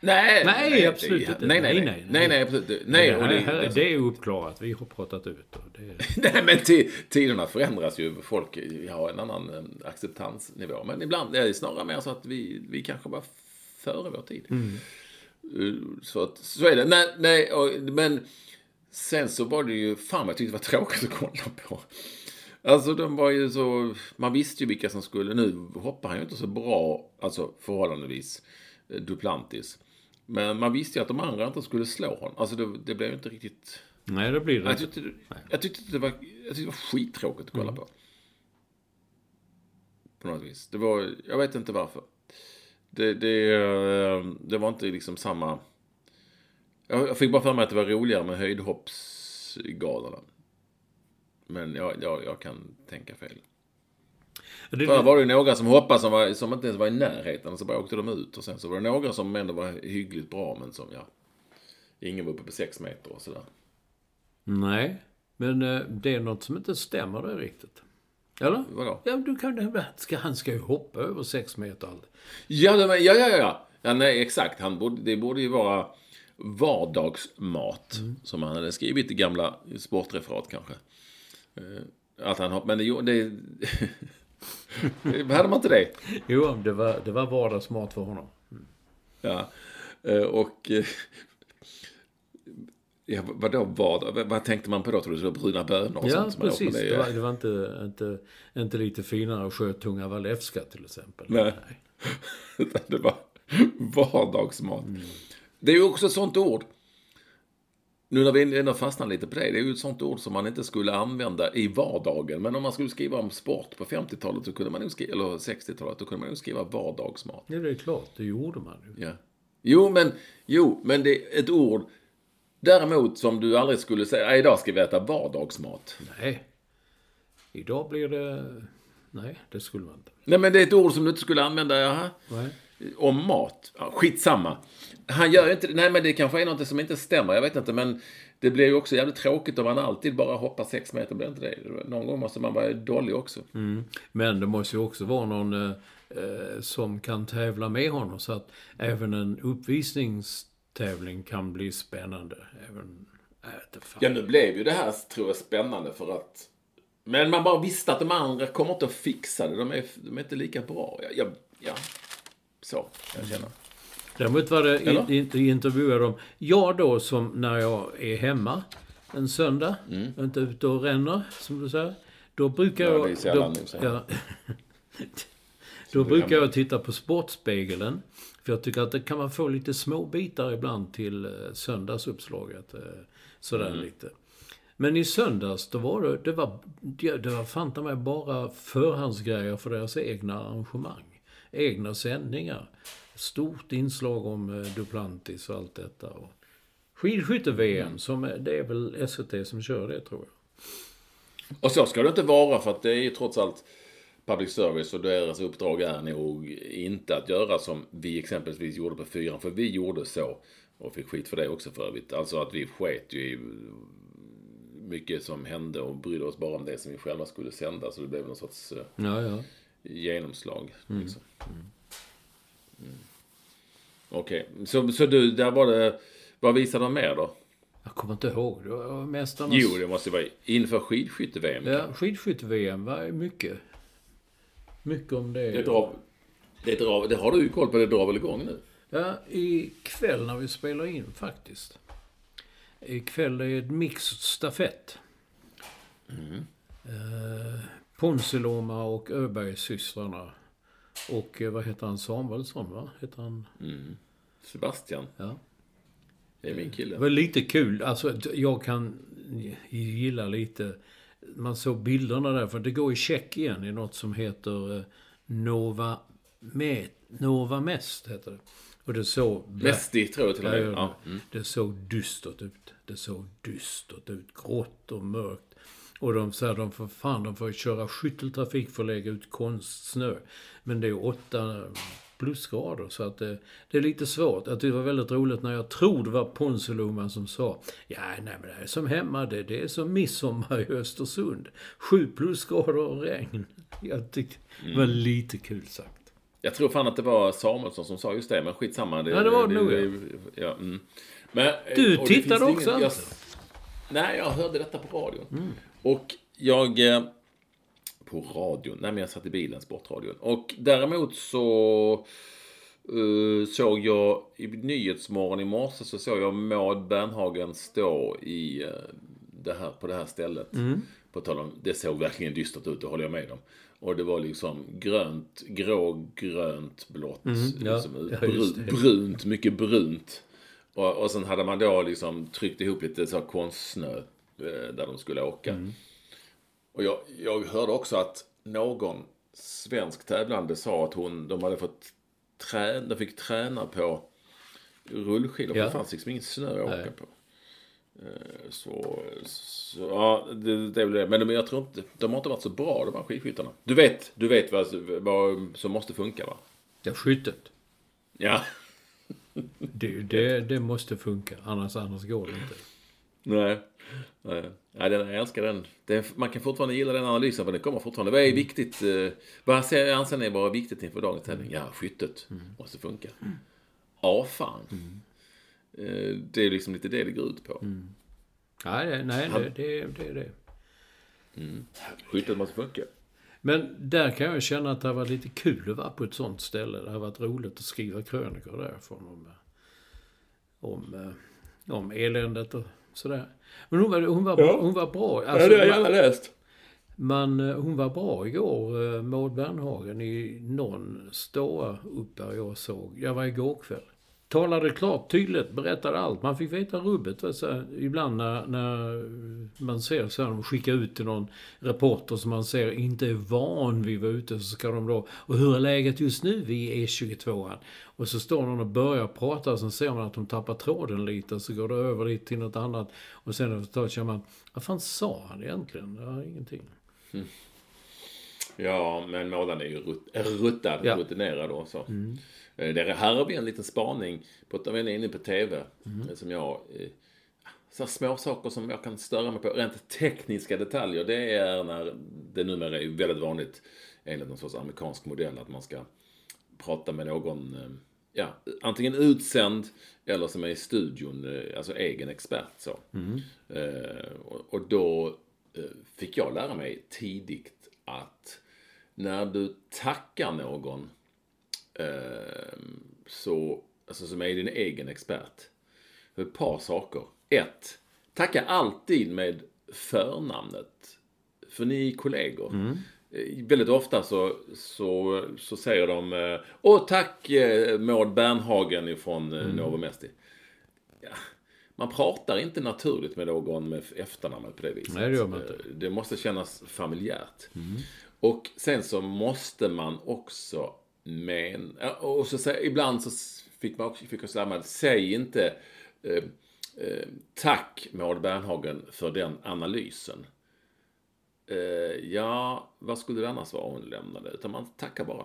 Nej, nej, nej absolut inte. inte. Nej, nej, nej, nej, nej, nej, absolut. Nej, nej, nej, nej, nej, det är uppklarat. Vi har pratat ut. Och det... nej, men t- tiderna förändras ju. Folk har en annan acceptansnivå. Men ibland är det snarare mer så att vi, vi kanske var före vår tid. Mm. Så, att, så är det. Nej, nej och, men sen så var det ju... Fan, jag tyckte det var tråkigt att kolla på. Alltså, de var ju så... Man visste ju vilka som skulle... Nu hoppar han ju inte så bra, alltså förhållandevis, Duplantis. Men man visste ju att de andra inte skulle slå honom. Alltså det, det blev ju inte riktigt... Nej, det blir det. Jag tyckte, jag tyckte det var, jag tyckte det var skittråkigt att kolla mm. på. På något vis. Det var, jag vet inte varför. Det, det, det var inte liksom samma... Jag fick bara för mig att det var roligare med höjdhoppsgalorna. Men jag, jag, jag kan tänka fel. Det, Förra var det några som hoppade som, var, som inte ens var i närheten, så bara åkte de ut, och sen så var det några som ändå var hyggligt bra, men som ja, ingen var uppe på sex meter och sådär. Nej, men det är något som inte stämmer där riktigt. Eller? Vadå? Ja, du kan, ska, han ska ju hoppa över sex meter. Ja, men, ja, ja, ja. ja nej, exakt. Han borde, det borde ju vara vardagsmat mm. som han hade skrivit i gamla sportreferat kanske. Att han hoppade, men det... det hade man inte det? Jo, det var, det var vardagsmat för honom. Mm. Ja, och ja, vadå vardag? Vad tänkte man på då? Tror du det var bruna bönor? Och ja, sånt som precis. Det. det var, det var inte, inte, inte lite finare sjötunga Walewska till exempel. Nej, Nej. Det var vardagsmat. Mm. Det är ju också ett sånt ord. Nu när vi ändå fastnar lite på det, det är ju ett sånt ord som man inte skulle använda i vardagen. Men om man skulle skriva om sport på femtiotalet så kunde man ju skriva, eller sextiotalet, då kunde man ju skriva vardagsmat. Ja, det är klart, det gjorde man ju. Ja. Jo, men, jo, men det är ett ord däremot som du aldrig skulle säga, idag ska vi äta vardagsmat. Nej, idag blir det... Nej, det skulle man inte. Nej, men det är ett ord som du inte skulle använda, jaha. Nej. Om mat, ja, skitsamma. Han gör inte, nej men det kanske är något som inte stämmer, jag vet inte, men det blir ju också jävligt tråkigt om man alltid bara hoppar sex meter, blir inte det. Någon gång måste man vara dålig också. Mm. Men det måste ju också vara någon eh, som kan tävla med honom, så att även en uppvisningstävling kan bli spännande. Även, äh, ja, nu blev ju det här, tror jag, spännande för att, men man bara visste att de andra kommer inte att fixa det, de är, de är inte lika bra. Ja, ja, ja. Så, jag känner. Däremot var det i, i, i intervjuer om jag då som när jag är hemma en söndag mm. och inte ute och ränner som du säger, då brukar ja, jag det är då, nu, ja, då brukar jag titta på Sportspegeln för jag tycker att det kan man få lite små bitar ibland till söndagsuppslaget sådär mm. lite. Men i söndags då var det det var det var fanta mig bara förhandsgrejer för deras egna arrangemang, egna sändningar. Stort inslag om Duplantis och allt detta. Och skidskytte-V M, mm. som, det är väl S V T som kör det, tror jag. Och så ska det inte vara, för att det är ju trots allt public service och deras uppdrag är nog inte att göra som vi exempelvis gjorde på fyran. För vi gjorde så, och fick skit för det också för övrigt. Alltså att vi sket ju mycket som hände och brydde oss bara om det som vi själva skulle sända. Så det blev någon sorts ja, ja. genomslag, liksom. Mm. Mm. Mm. Okej, okay. så, så du, där var det. Vad visade de mer då? Jag kommer inte ihåg det var mest annars... Jo, det måste vara inför skidskytte-V M. Ja, skidskytte-V M var mycket Mycket om det Det, drar, det, drar, det har du ju koll på, det drar väl igång nu? Ja, ikväll när vi spelar in faktiskt. Ikväll är ett mixstafett mm. eh, Ponseloma och Öbergs systrarna. Och vad heter han? Samuelsson, va? Heter han? Mm. Sebastian. Ja. Det är min kille. Det var lite kul. Alltså, jag kan gilla lite. Man såg bilderna där. För det går i Tjeckien i något som heter Nova, Met, Nova Mest. Heter det. Och det såg... Mästigt, tror jag till det. Ja. Mm. Det såg dystert ut. Det såg dystert ut. Grått och mörkt. Och de säger de för fan de får köra skytteltrafik för att lägga ut konstsnö. Men det är åtta plusgrader så att det, det är lite svårt. Att det var väldigt roligt när jag tror det var Ponseloman som sa ja nej men det är som hemma det, det är som midsommar i Östersund. Sju plusgrader och regn. Jag tyckte det var lite kul sagt. Jag tror fan att det var Samuelsson som sa just det, men skitsamma. Det, ja det var det, nog det, ja. ja mm. men, du tittade också ingen, jag, nej jag hörde detta på radion. Mm. Och jag, på radion, nej men jag satt i bilen, sportradion. Och däremot så uh, såg jag i Nyhetsmorgon i morse så såg jag Maud Bernhagen stå i uh, det här, på det här stället. Mm. På tal om, det såg verkligen dystert ut, det håller jag med om. Och det var liksom grönt, grå, grönt, blått, mm, ja. liksom, ja, brunt, brunt, mycket brunt. Och, och sen hade man då liksom tryckt ihop lite så här konstsnö där de skulle åka. Mm. Och jag, jag hörde också att någon svensk tävlande sa att hon, de hade fått trä, de fick träna på rullskidor. Ja. Det fanns liksom ingen snö att åka Nej. på. Så, så ja, det, det är väl det. Men de, jag tror inte, de har inte varit så bra, de här skidskyttarna. Du vet, du vet vad, vad som måste funka, va? Ja, skyttet. Ja. det, det, det måste funka, annars, annars går det inte. Nej. Nej, ja, den, jag älskar den. den. Man kan fortfarande gilla den analysen, för den kommer fortfarande. Vad är mm. viktigt? Vad anser ni vara viktigt inför dagens tävling? Ja, skyttet mm. måste funka. Mm. Ja, fan. Mm. Det är liksom lite det det går ut på. Mm. Nej, nej, nej, det är det. det. Mm. Skyttet måste funka. Men där kan jag känna att det har varit lite kul att vara på ett sånt ställe. Det har varit roligt att skriva krönikor därifrån om, om, om eländet och sådär. Men hon var, hon var, ja. hon var bra. Alltså, ja, det har jag man, läst. Man, hon var bra igår, Maud Bernhagen, i någon stå upp där jag såg. Jag var igår kväll. Talade klart, tydligt, berättade allt. Man fick veta rubbet. Alltså, ibland när, när man ser så här, de skickar ut till någon reporter som man ser inte är van vid var ute, så ska de då, och hur är läget just nu vid E tjugotvåan? Och så står någon och börjar prata och sen ser man att de tappar tråden lite och så går det över lite till något annat. Och sen då känner man, vad fan sa han egentligen? Ja, ingenting. Mm. Ja, men målan är ju rut- ruttad, ja. rutinerad och så. Mm. Det här har vi en liten spaning på att vi är inne på T V mm. som jag, så små saker som jag kan störa mig på, rent tekniska detaljer. Det är när det numera är väldigt vanligt enligt någon sorts amerikansk modell att man ska prata med någon, ja, antingen utsänd eller som är i studion, alltså egen expert så. Mm. Och då fick jag lära mig tidigt att när du tackar någon så alltså som är din egen expert. Ett par saker. Ett, tacka alltid med förnamnet. För ni är kollegor. Mm. Väldigt ofta så, så, så säger de åh, tack Maud Bernhagen ifrån mm. Nove Mesto. Ja. Man pratar inte naturligt med någon med efternamnet på det viset. Nej, det gör man inte. Det måste kännas familjärt. Mm. Och sen så måste man också men och så säger, ibland så fick man också, fick jag säga, säg inte eh, eh, tack Maud Bernhagen för den analysen. Eh, ja, vad skulle det annars vara om hon lämnade? Utan man tackar bara.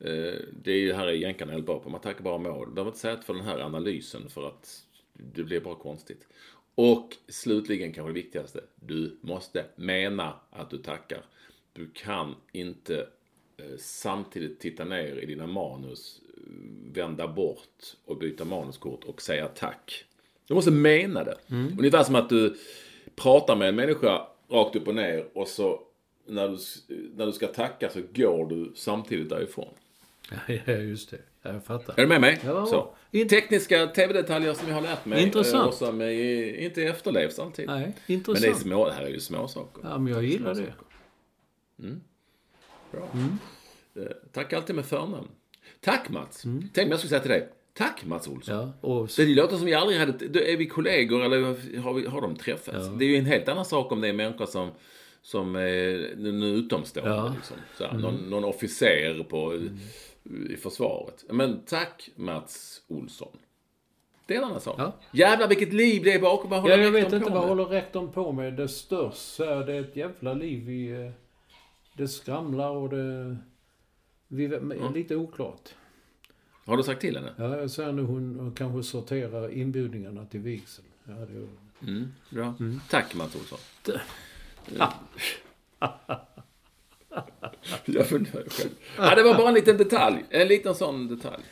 Eh, det är ju här i jänkarna helt bra på. Man tackar bara Maud. Man behöver inte säga för den här analysen för att det blir bara konstigt. Och slutligen kanske det viktigaste. Du måste mena att du tackar. Du kan inte eh, samtidigt titta ner i dina manus, vända bort och byta manuskort och säga tack. Du måste mena det. Mm. Ungefär som att du pratar med en människa rakt upp och ner och så när du, när du ska tacka så går du samtidigt därifrån. Ja, just det. Jag fattar. Är du med mig? Ja. Så. Tekniska tv-detaljer som jag har lärt mig. Intressant. Och som är, inte efterlevs alltid. Nej, intressant. Men det är små, det här är ju små saker. Ja, men jag gillar det. Mm. Bra. Mm. Eh, tack alltid med förnamn. Tack Mats. Mm. Tänk mig jag skulle säga till dig. Tack Mats Olsson. Ja, och... Det låter som vi aldrig hade... Då är vi kollegor eller har, vi, har de träffats? Ja. Det är ju en helt annan sak om det är människor som... som är nu utomstående ja. Liksom. Så här, mm. någon, någon officer på, mm. i försvaret. Men tack Mats Olsson. Det är en annan sak. Ja. Jävlar vilket liv det är bakom. Vad håller ja, jag vet inte vad håller rektorn på med. Det största, det är ett jävla liv vi... Det skramlar och det vi, mm. lite oklart. Har du sagt till henne? Ja, jag säger nu hon kanske sorterar inbjudningarna till vigseln. Ja, det... mm, bra. Mm. Tack Mats Olsson. Jag funderar själv. Ja, det var bara en liten detalj. En liten sån detalj.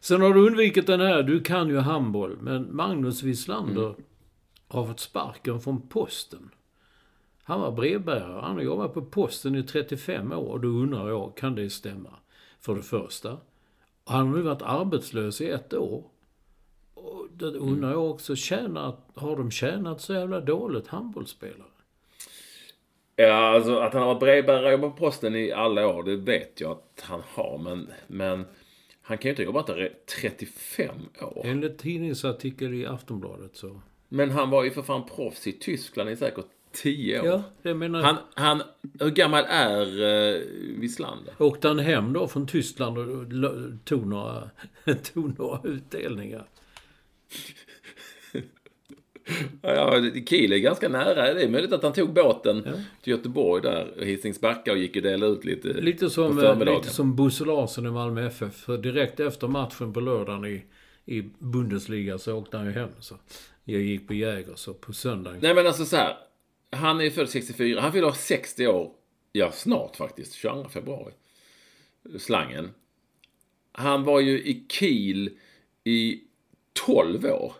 Sen har du undvikit den här. Du kan ju handboll. Men Magnus Wislander mm. har fått sparken från posten. Han var brevbärare. Han har jobbat på posten i trettiofem år. Och då undrar jag, kan det stämma? För det första. Han har ju varit arbetslös i ett år. Och då undrar jag också, tjänat, har de tjänat så jävla dåligt handbollsspelare? Ja, alltså att han har varit brevbärare och jobbat på posten i alla år, det vet jag att han har. Men, men han kan ju inte ha jobbat där i trettiofem år. Enligt tidningsartikel i Aftonbladet så... Men han var ju för fan proffs i Tyskland i säkert tio år. Ja, det menar jag. Han, han, hur gammal är eh, Wislander? Åkte han hem då från Tyskland och tog några, tog några utdelningar? Ja, Kiel är ganska nära. Det är möjligt att han tog båten ja. till Göteborg där, Hisingsbacka och gick och delade ut lite Lite som, lite som Bosse Larsson i Malmö F F. För direkt efter matchen på lördagen i, i Bundesliga så åkte han ju hem. Så jag gick på Jäger så på söndagen. Nej men alltså så här. Han är född sextiofyra. Han fyller sextio år. Ja, snart faktiskt. tjugoandra februari. Slangen. Han var ju i Kiel i tolv år.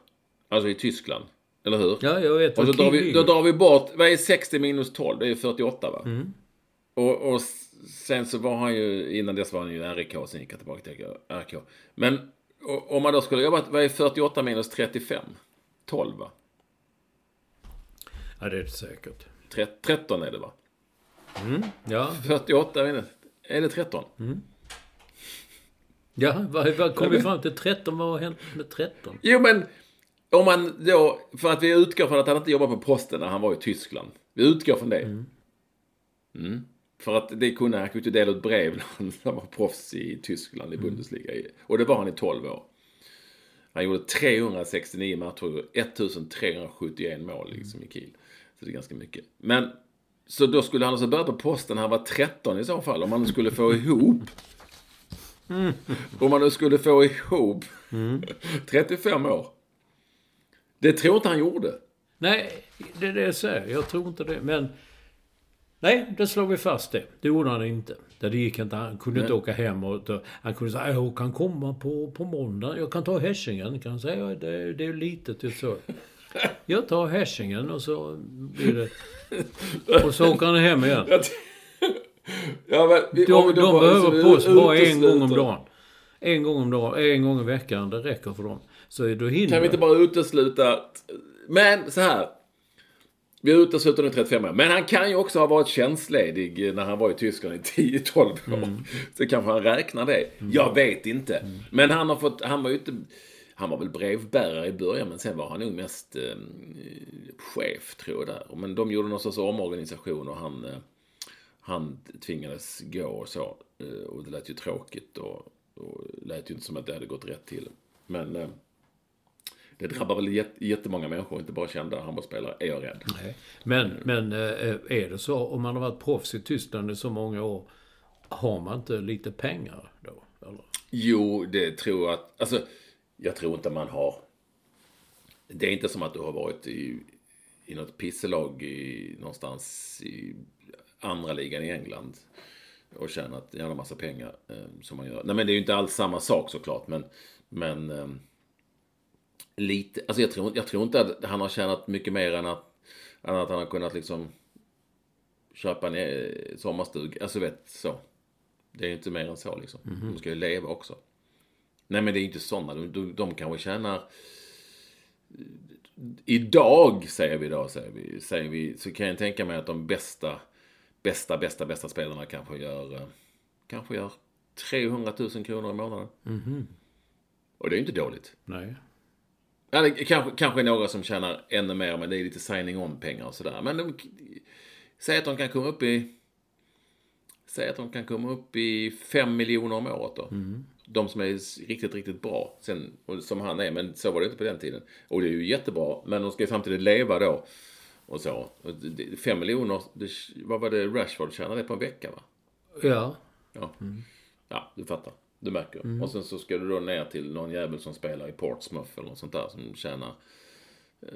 Alltså i Tyskland. Eller hur? Ja, jag vet. Och så drar vi, då drar vi bort... Vad är sextio minus tolv? Det är fyrtioåtta, va? Mm. Och, och sen så var han ju... Innan dess var han ju R K och sen gick han tillbaka till R K. Men om man då skulle jobba... Vad är fyrtioåtta minus trettiofem? tolv, va? Ja, det är det säkert. tretton är det, va? Mm, ja. fyrtioåtta minus... Är det tretton? Mm. Ja, vad, vad kom vi fram till? tretton, vad har hänt med tretton? Jo, men... Om man då, för att vi utgår från att han inte jobbar på posten när han var i Tyskland. Vi utgår från det. Mm. Mm. För att det kunde han kunde dela ut brev när han var proffs i Tyskland i Bundesliga. Mm. Och det var han i tolv år. Han gjorde trehundrasextionio matcher, ettusentrehundrasjuttioett mål liksom i Kiel. Så det är ganska mycket. Men så då skulle han också börja på posten när han var tretton i så fall. Om man skulle få ihop... Mm. Om man skulle få ihop mm. trettiofem år. Det tror inte han gjorde. Nej, det, det är så. Jag tror inte det. Men nej, det slår vi fast det. Det gjorde han inte. Det gick inte. Han kunde nej. inte åka hem. Och, han kunde säga, jag kan komma på, på måndag. Jag kan ta hässingen. Kan säga, det, det är litet. Så. Jag tar hässingen och så blir det. Och så åker han hem igen. Ja, men, vi, de de behöver post bara en gång om dagen. en gång om dagen, en gång i veckan, det räcker för dem. Så då hinner kan vi inte bara utesluta att... Men så här, vi utesluter nu trettiofem år. Men han kan ju också ha varit tjänstledig när han var i Tyskland i tio till tolv år. Mm. Så kanske han räknar det. Mm. Jag vet inte. Mm. Men han har fått, han var ju inte... Han var väl brevbärare i början, men sen var han nog mest eh, chef, tror jag. Där. Men de gjorde någon sorts omorganisation och han, eh, han tvingades gå och så. Eh, och det lät ju tråkigt och, och lät ju inte som att det hade gått rätt till. Men eh, det drabbar väl jät- jättemånga människor, inte bara kända handbollsspelare, är jag rädd. Nej. Men, men eh, är det så, om man har varit proffs i Tyskland i så många år, har man inte lite pengar då? Eller? Jo, det tror jag att... Alltså, jag tror inte man har. Det är inte som att du har varit i, i något pisselag i, någonstans i andra ligan i England och tjänat en jävla massa pengar eh, som man gör. Nej, men det är ju inte alls samma sak såklart, men, men eh, lite, alltså jag tror, jag tror inte att han har tjänat mycket mer än att, än att han har kunnat liksom köpa en sommarstug, alltså vet så. Det är ju inte mer än så liksom. Mm-hmm. De ska ju leva också. Nej, men det är inte sådana. De, de, de kanske tjänar... Idag, säger vi idag, säger vi, säger vi, så kan jag tänka mig att de bästa, bästa, bästa, bästa spelarna kanske gör, kanske gör trehundratusen kronor i månaden. Mm-hmm. Och det är ju inte dåligt. Nej. Eller, kanske, kanske några som tjänar ännu mer, men det är lite signing-on-pengar och sådär. Men de, säg att de kan komma upp i... Säg att de kan komma upp i fem miljoner om året då. Mm. De som är riktigt, riktigt bra. Sen, och som han är, men så var det inte på den tiden. Och det är ju jättebra, men de ska ju samtidigt leva då. Och så. Fem miljoner, det, vad var det Rashford tjänade på en vecka, va? Ja. Ja, mm. Ja, du fattar. Du märker. Mm. Och sen så ska du då ner till någon jävel som spelar i Portsmouth eller något sånt där som tjänar eh,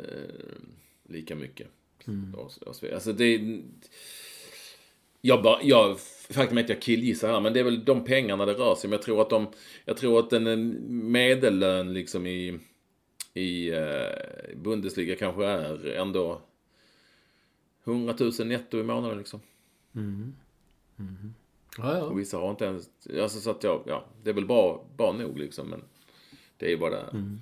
lika mycket. Mm. Och, och, alltså det... Jag, bara, jag faktum är att jag killgissar här, men det är väl de pengarna det rör sig om. Jag tror att de, jag tror att en medellön liksom i i eh, Bundesliga kanske är ändå hundratusen netto i månaden liksom. Mm. Mm. Ja, ja. Och vissa har inte ens, alltså så att jag, ja, det är väl bara bara nog liksom, men det är ju bara det. Mm.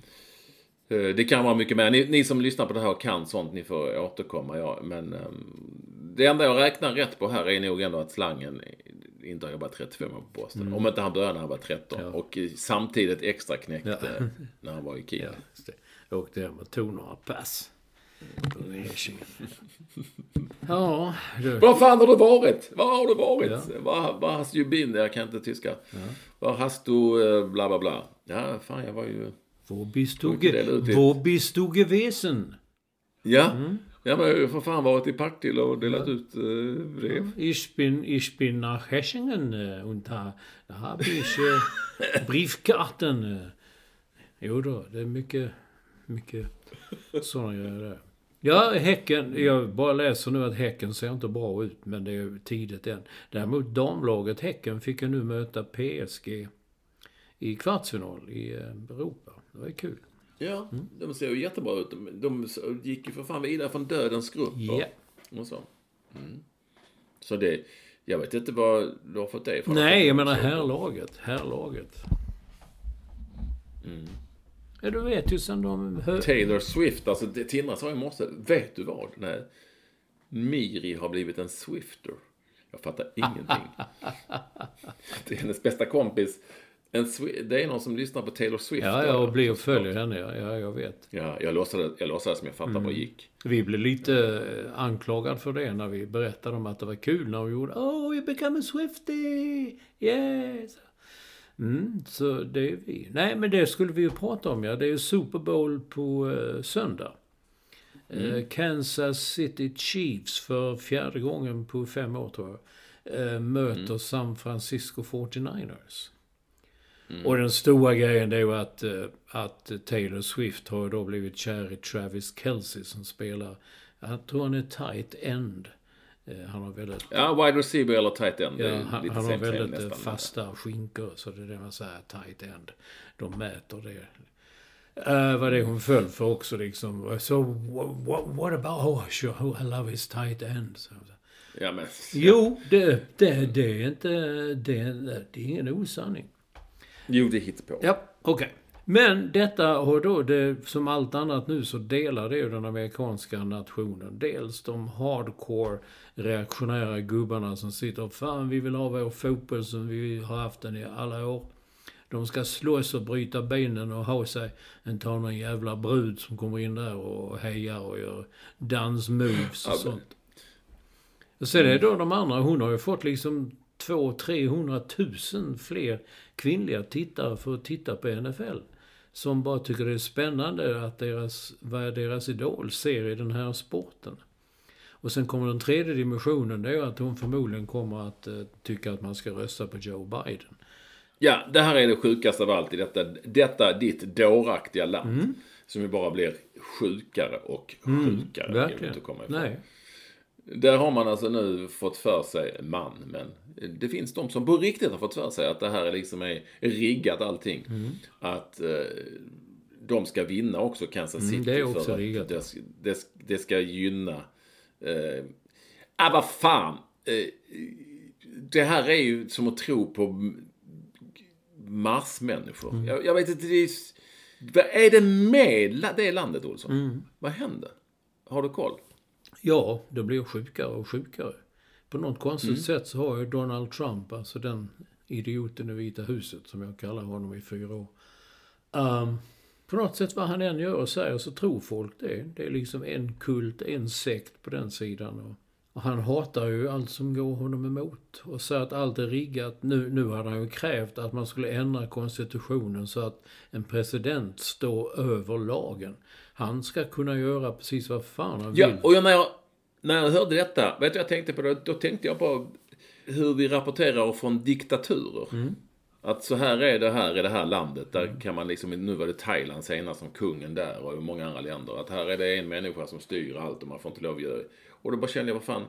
Det kan vara mycket mer. Ni, ni som lyssnar på det här och kan sånt, ni får återkomma. Ja. Men um, det enda jag räknar rätt på här är nog ändå att slangen inte har jobbat trettiofem år på Boston. Mm. Om inte han började när han var tretton. Ja. Och samtidigt extra knäckt ja. När han var i Kiel. Ja, jag åkte hem och tog några pass. Ja, du... Var fan har du varit? Var har du varit? Ja. Var, var hast du bin? Jag kan inte tyska. Ja. Var hast du bla bla bla? Ja, fan jag var ju... Vår bistuge, vår bistugevesen. Ja, mm. Jag har för fan varit i Partille och delat ja. Ut äh, brev. Ja. Ich bin, ich bin nach Häschingen und da, da habe ich äh, Briefkarten. Jo då, det är mycket, mycket sådana grejer där. Ja, Häcken, jag bara läser nu att Häcken ser inte bra ut, men det är tidigt än. Däremot damlaget Häcken fick jag nu möta P S G i kvartsfinal i Europa. Det var kul. Ja, mm. De ser ju jättebra ut. De gick ju för fan vidare från dödens grupp. Ja. Yeah. Och så. Mm. Så det, jag vet inte vad du har fått det ifrån. Nej, jag menar här laget. Här laget. Mm. Ja, du vet ju sen de... Hör... Taylor Swift, alltså det Tindra sa i morse. Vet du vad? Nej. Miri har blivit en Swifter. Jag fattar ingenting. Det är hennes bästa kompis. En Swi- det är någon som lyssnar på Taylor Swift. Ja, ja och blir och följer henne. Ja, ja, jag vet. Ja, jag låtsade, jag låtsade som jag fattade vad mm. gick. Vi blev lite anklagad för det när vi berättade om att det var kul när vi gjorde oh, you become a Swiftie! Yes! Mm, så det är vi. Nej, men det skulle vi ju prata om, ja. Det är ju Super Bowl på uh, söndag. Mm. Uh, Kansas City Chiefs för fjärde gången på fem år, tror jag, uh, möter mm. San Francisco forty-niners. Mm. Och den stora grejen är ju att, att Taylor Swift har då blivit kär i Travis Kelce som spelar. Jag tror han är tight end. Han har väldigt... Ja, wide receiver eller tight end. Ja, han han har väldigt nästan, fasta skinkor, så det är det man säger, tight end. De mäter det. Uh, vad det hon föll för också liksom. So, what, what about, oh, sure, I love his tight end, så. Ja, men, ja. Jo, det, det, det är inte, det, det är ingen osanning. Jo, det hittar på. Ja, okej. Okay. Men detta, och då, det, som allt annat nu så delar det ju den amerikanska nationen. Dels de hardcore reaktionära gubbarna som sitter och fan vi vill ha vår fotboll som vi har haft den i alla år. De ska slås och bryta benen och ha sig en ta någon jävla brud som kommer in där och hejar och gör dansmoves och sånt. Och så är det då de andra, hon har ju fått liksom två till trehundra tusen fler kvinnliga tittare för att titta på N F L. Som bara tycker det är spännande att deras, vad deras idol ser i den här sporten. Och sen kommer den tredje dimensionen, det är att hon förmodligen kommer att eh, tycka att man ska rösta på Joe Biden. Ja, det här är det sjukaste av allt i detta, detta ditt dåraktiga land. Mm. Som ju bara blir sjukare och sjukare. Mm, verkligen. Att komma ifrån. Nej. Där har man alltså nu fått för sig man, men det finns de som på riktigt har fått för sig att det här liksom är riggat allting. Mm. Att eh, de ska vinna också Kansas City. Mm, det är också för riggat. Det, det, det ska gynna... Eh, ah, vad fan! Eh, det här är ju som att tro på massmänniskor. Mm. Jag, jag vet inte, det är, vad är det med det landet, Olsson? Mm. Vad händer? Har du koll? Ja, det blir sjukare och sjukare. På något konstigt mm. sätt så har ju Donald Trump, alltså den idioten i Vita huset som jag kallar honom i fyra år. Um, på något sätt vad han än gör och säger så tror folk det. Det är liksom en kult, en sekt på den sidan. Och, och han hatar ju allt som går honom emot. Och säger att allt är riggat. Nu, nu hade han ju krävt att man skulle ändra konstitutionen så att en president står över lagen. Han ska kunna göra precis vad fan han vill. Ja, och jag, när, jag, när jag hörde detta, vet du jag tänkte på det? Då tänkte jag på hur vi rapporterar från diktaturer. Mm. Att så här är det här i det här landet. Där mm. kan man liksom, nu var det Thailand senast som kungen där och många andra länder. Att här är det en människa som styr allt och man får inte lov att göra. Och då bara kände jag, vad fan,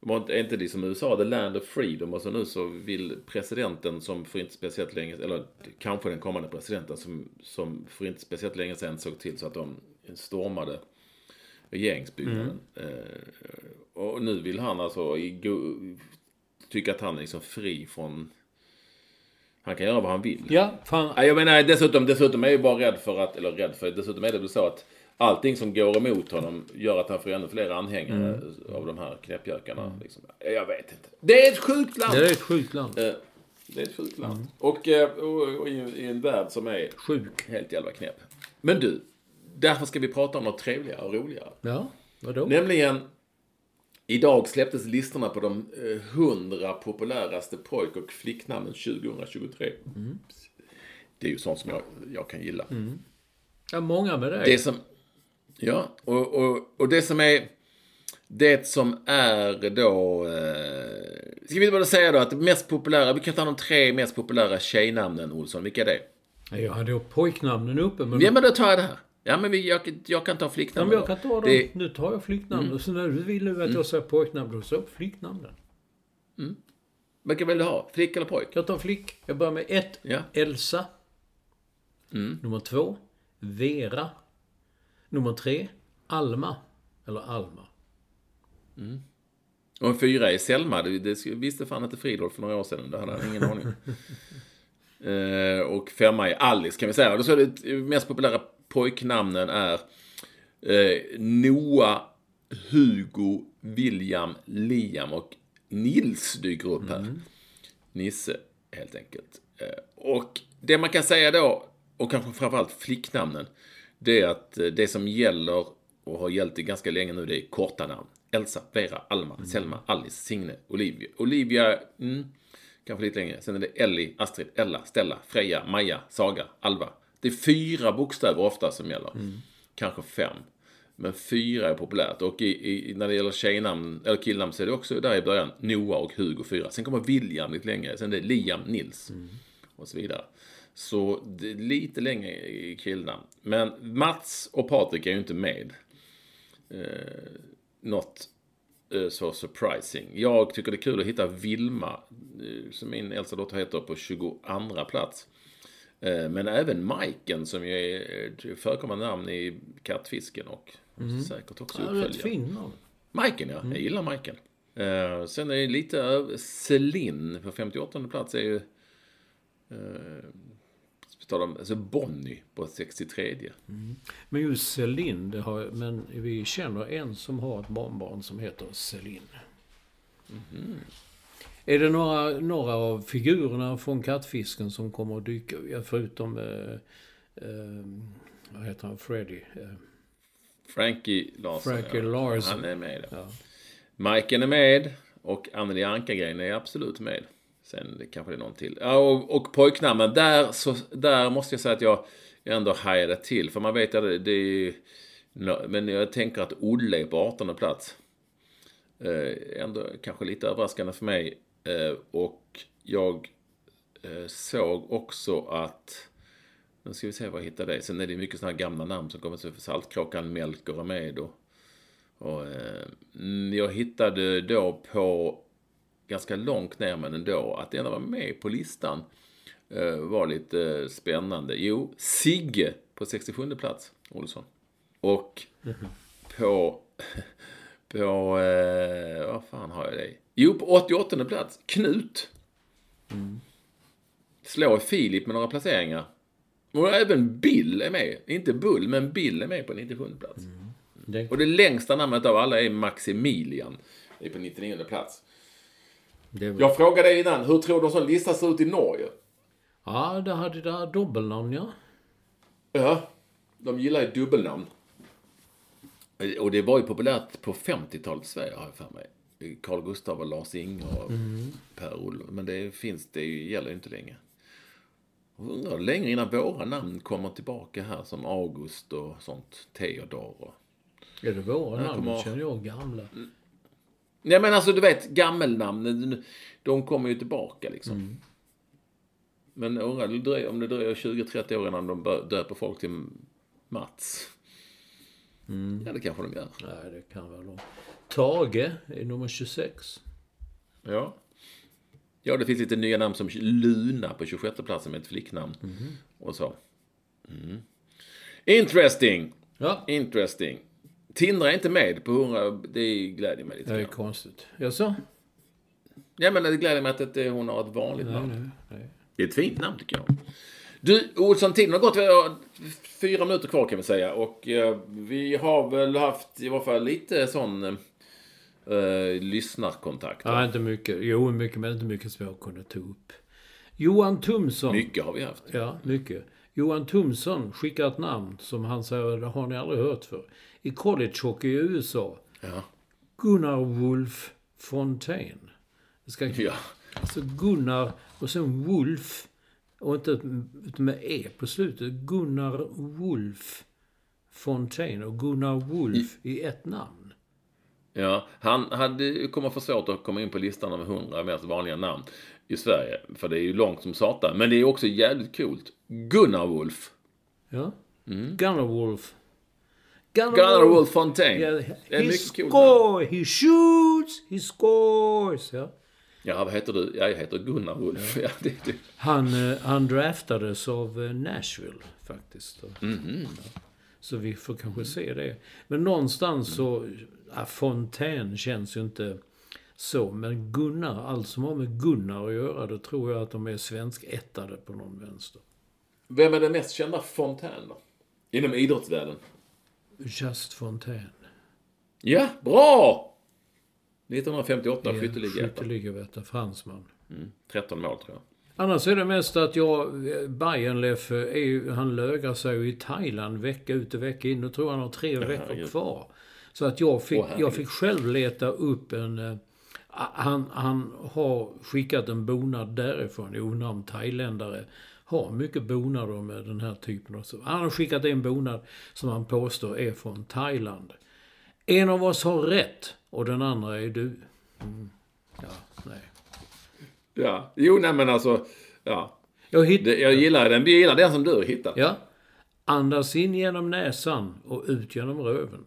var inte det som U S A, the land of freedom. Och så nu så vill presidenten som för inte speciellt länge, eller kanske den kommande presidenten som, som för inte speciellt länge sedan såg till så att de stormade regeringsbyggnaden. Mm. Eh, och nu vill han alltså i, tycka att han är liksom fri från, han kan göra vad han vill. Ja, fan. Jag menar, dessutom, dessutom är jag bara rädd för att, eller rädd för, dessutom är det väl så att allting som går emot honom gör att han får ännu fler anhängare mm. av de här knäppjökarna. Mm. Liksom. Jag vet inte. Det är ett sjukt land! Det är ett sjukt land. Eh, det är ett sjukt land. Mm. Och, och, och i, i en värld som är sjuk. Helt jävla knäpp. Men du, därför ska vi prata om något trevligare och roligare. Ja, vadå? Nämligen, idag släpptes listorna på de hundra populäraste pojk- och flicknamnen tjugohundratjugotre. Mm. Det är ju sånt som jag, jag kan gilla. Mm. Ja, många med dig. Det som... Ja, och, och, och det som är det som är då eh, ska vi bara säga då att det mest populära, vi kan ta de tre mest populära tjejnamnen, Olsson, vilka är det? Jag hade ju pojknamnen uppe men... Ja, men då tar jag det här. Ja, men vi, jag, jag kan ta flicknamnen. Ja, men jag kan ta dem. Det... Nu tar jag flicknamnen mm. och så när du vill att jag mm. säger pojknamnen så flicknamnen. Mm. Vilka vill du ha? Flick eller pojk? Jag tar flick. Jag börjar med ett, ja. Elsa. Mm. Nummer två, Vera. Nummer tre, Alma. Eller Alma. Mm. Och en fyra är Selma. Det, det visste fan inte Fridolf för några år sedan. Det hade han ingen aning. eh, och femma är Alice, kan vi säga. Och så är det mest populära pojknamnen är eh, Noah, Hugo, William, Liam och Nils dyker upp här. Mm. Nisse, helt enkelt. Eh, och det man kan säga då, och kanske framförallt flicknamnen, det är att det som gäller och har gällt det ganska länge nu, det är korta namn. Elsa, Vera, Alma, mm. Selma, Alice, Signe, Olivia. Olivia, mm, kanske lite längre. Sen är det Ellie, Astrid, Ella, Stella, Freja, Maja, Saga, Alva. Det är fyra bokstäver ofta som gäller. Mm. Kanske fem. Men fyra är populärt. Och i, i, när det gäller tjejnamn eller killnamn så är det också där i början Noah och Hugo fyra. Sen kommer William lite längre. Sen är det Liam, Nils mm. och så vidare. Så det är lite längre i killnamn. Men Mats och Patrik är ju inte med. Eh, något eh, så surprising. Jag tycker det är kul att hitta Vilma, eh, som min äldsta dotter heter, på tjugoandra plats. Eh, men även Majken, som ju är förekommande namn i Kattfisken och mm. säkert också uppföljare. Ja, Majken, ja. Mm. Jag gillar Majken. Eh, sen är det lite Celine på femtioåttonde plats är ju Eh, alltså Bonnie på sextiotre. Mm. Men just Celine, det har, men vi känner en som har ett barnbarn som heter Celine. Mm. Är det några, några av figurerna från Kattfisken som kommer att dyka, förutom eh, eh, vad heter han, Freddy? Eh. Frankie Larsson. Frankie ja. Larsson. Han är med. Ja. Majken är med och Anneli Anka-grejen är absolut med. Sen det kanske det är någon till. Ja, och, och pojknamnen, där, så, där måste jag säga att jag, jag ändå hajade till. För man vet att det, det är ju... Men jag tänker att Olle är på artonde plats. Eh, ändå kanske lite överraskande för mig. Eh, och jag eh, såg också att... Nu ska vi se vad jag hittar det. Sen är det mycket sådana här gamla namn som kommer till Saltkråkan, Melker och med. Och, och, eh, jag hittade då på... ganska långt ner, men ändå att den var med på listan eh, var lite eh, spännande. Jo, Sigge på sextiosjunde plats, Olsson. Och mm-hmm. på på eh, vad fan har jag det? Jo, på åttioåttonde plats, Knut. Mm. Slår Filip med några placeringar. Och även Bill är med. Inte Bull, men Bill är med på nittiosjunde plats. Mm. Det... Och det längsta namnet av alla är Maximilian. Det är på nittionionde plats. Var... Jag frågade dig innan, hur tror du de som listas ut i Norge? Ja, det hade det där dubbelnamn, ja. Ja, de gillar ju dubbelnamn. Och det var ju populärt på femtiotalet i Sverige, har jag för mig. Carl Gustav och Lars Inge och mm. Per-Olof. Men det finns, det gäller ju inte länge. Undrar, längre innan våra namn kommer tillbaka här, som August och sånt, Theodor. Och... Är det våra namn? Kommer... Känner jag gamla... Mm. Nej, men alltså du vet, gammelnamn, de kommer ju tillbaka liksom. Mm. Men undrar om det dröjer tjugo trettio år innan de döper folk till Mats. Mm. Ja, det kanske de gör. Nej, det kan vara långt. Tage är nummer tjugosex. Ja. Ja, det finns lite nya namn som Luna på tjugosjätte platsen med ett flicknamn. Mm. Och så. Mm. Interesting. Ja. Interesting. Tindra är inte med på hundra, det glädjer mig lite. Det är konstigt. Jag så? Ja, men det glädjer mig att det, hon har ett vanligt nej, namn. Nej, nej. Det är ett fint namn tycker jag. Du, Olsson, tiden har gått fyra minuter kvar kan vi säga. Och eh, vi har väl haft i alla fall lite sån eh, lyssnarkontakt. Ja, inte mycket. Jo, mycket, men inte mycket som jag kunde ta upp. Johan Thomsson. Mycket har vi haft. Ja, mycket. Johan Thomsson skickar ett namn som han säger, det har ni aldrig hört för. I college hockey i U S A. Ja. Gunnar Wolf Fontaine. Det ska, ja. Alltså Gunnar och sen Wolf. Och inte med E på slutet. Gunnar Wolf Fontaine och Gunnar Wolf i, i ett namn. Ja, han hade kommer få svårt att komma in på listan av hundra mest vanliga namn i Sverige. För det är ju långt som satan. Men det är också jävligt coolt. Gunnar Wolf. Ja, mm. Gunnar Wolf. Gunnar Wolf Fontaine. Yeah, he scores, he shoots, he scores. Ja. Ja, vad heter du? Ja, jag heter Gunnar Wolf. Ja. Ja, det, det. Han, eh, han draftades av Nashville faktiskt. Mm-hmm. Ja. Så vi får kanske se det. Men någonstans så, ja, Fontaine känns ju inte så. Men Gunnar, allt som har med Gunnar att göra, då tror jag att de är svensk ättade på någon vänster. Vem är den mest kända Fontaine då? Inom idrottsvärlden? Just Fontaine. Ja, bra! nittonhundrafemtioåtta, ja, skytteliga. Skytteliga veta, fransman. Mm, tretton mål tror jag. Annars är det mest att jag, Bayernlef, är, han lögar sig i Thailand vecka ut och vecka in. Nu tror han har tre veckor ja, kvar. Så att jag fick, oh, jag fick själv leta upp en... Eh, han, han har skickat en bonad därifrån, i onamn thailändare. Har mycket bonar då med den här typen också. Han har skickat en bonad som han påstår är från Thailand. En av oss har rätt och den andra är du. Mm. Ja, nej. Ja, jo nej men alltså, ja. Jag, hitt- det, jag gillar den, jag gillar den som du hittar. Ja, andas in genom näsan och ut genom röven.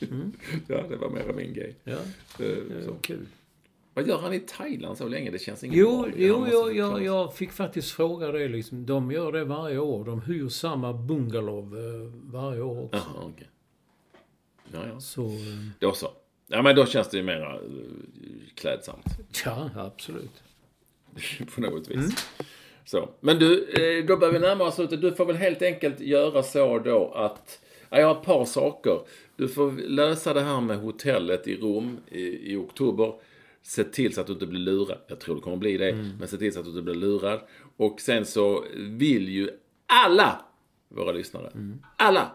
Mm. Ja, det var mer av min grej. Ja, uh, så. Kul. Vad gör han i Thailand så länge? Det känns inget jo, bra. Jo, jo jag, jag fick faktiskt fråga det. Liksom. De gör det varje år. De hyr samma bungalow varje år också. Aha, okay. Ja, ja. Så, då så. Ja, men då känns det ju mer klädsamt. Ja, absolut. På något vis. Mm. Så. Men du, då börjar vi närma oss ut. Du får väl helt enkelt göra så då att... Ja, jag har ett par saker. Du får lösa det här med hotellet i Rom i, i oktober. Se till så att du inte blir lurad. Jag tror det kommer bli det. Mm. Men se till så att du inte blir lurad. Och sen så vill ju alla våra lyssnare. Mm. Alla!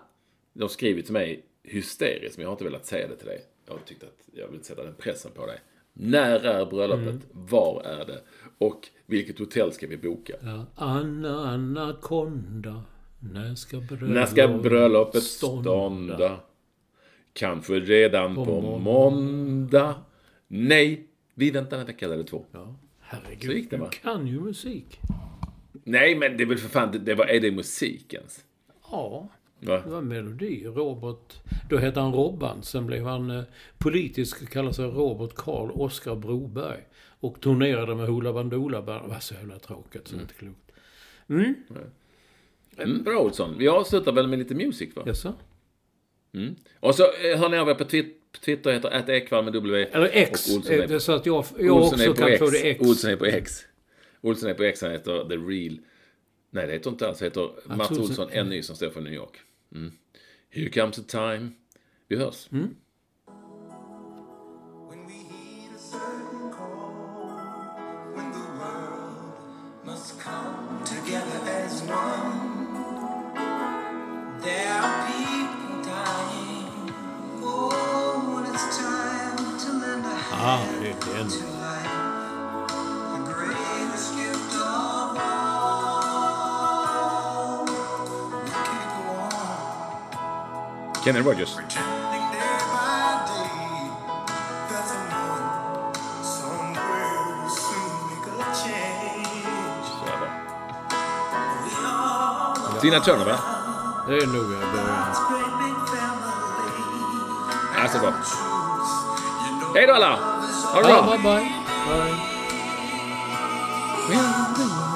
De skriver till mig hysteriskt. Men jag har inte velat säga det till dig. Jag har tyckt att jag vill sätta den pressen på dig. När är bröllopet? Mm. Var är det? Och vilket hotell ska vi boka? Ja, Anna, Anaconda. När ska bröllopet, När ska bröllopet stånda? stånda? Kanske redan på, på måndag. måndag. Nej, vi väntar en vecka eller två. Ja. Herregud, så gick det, va? Du kan ju musik. Nej, men det är väl för fan, det, det var, är det musikens? Ja, va? Det var melodi. Robert, då hette han Robban, sen blev han eh, politisk och kallade sig Robert Carl Oscar Broberg. Och turnerade med Hoola Bandoola. Det var så jävla tråkigt, så mm. inte klokt. Mm. Ja. Mm. Bra, Olsson. Vi avslutar väl med lite musik, va? Ja, så. Mm. Och så hör ni av er på Twitter, heter att Ekvall med W. Eller X. Det är så att jag, jag också kan få det X. Olsson är på X. Olsson är på X, han heter The Real. Nej, det heter inte alls. Han heter Mats, Mats Olsson, en ny som står för New York. Mm. Here comes a time. Vi hörs. Mm. Ah, det är den. Kenny Rogers. Tina Turner, va? Det är nog jag börjar. Alltså, bra. Hej då alla! All right. Bye, bye, bye. Bye.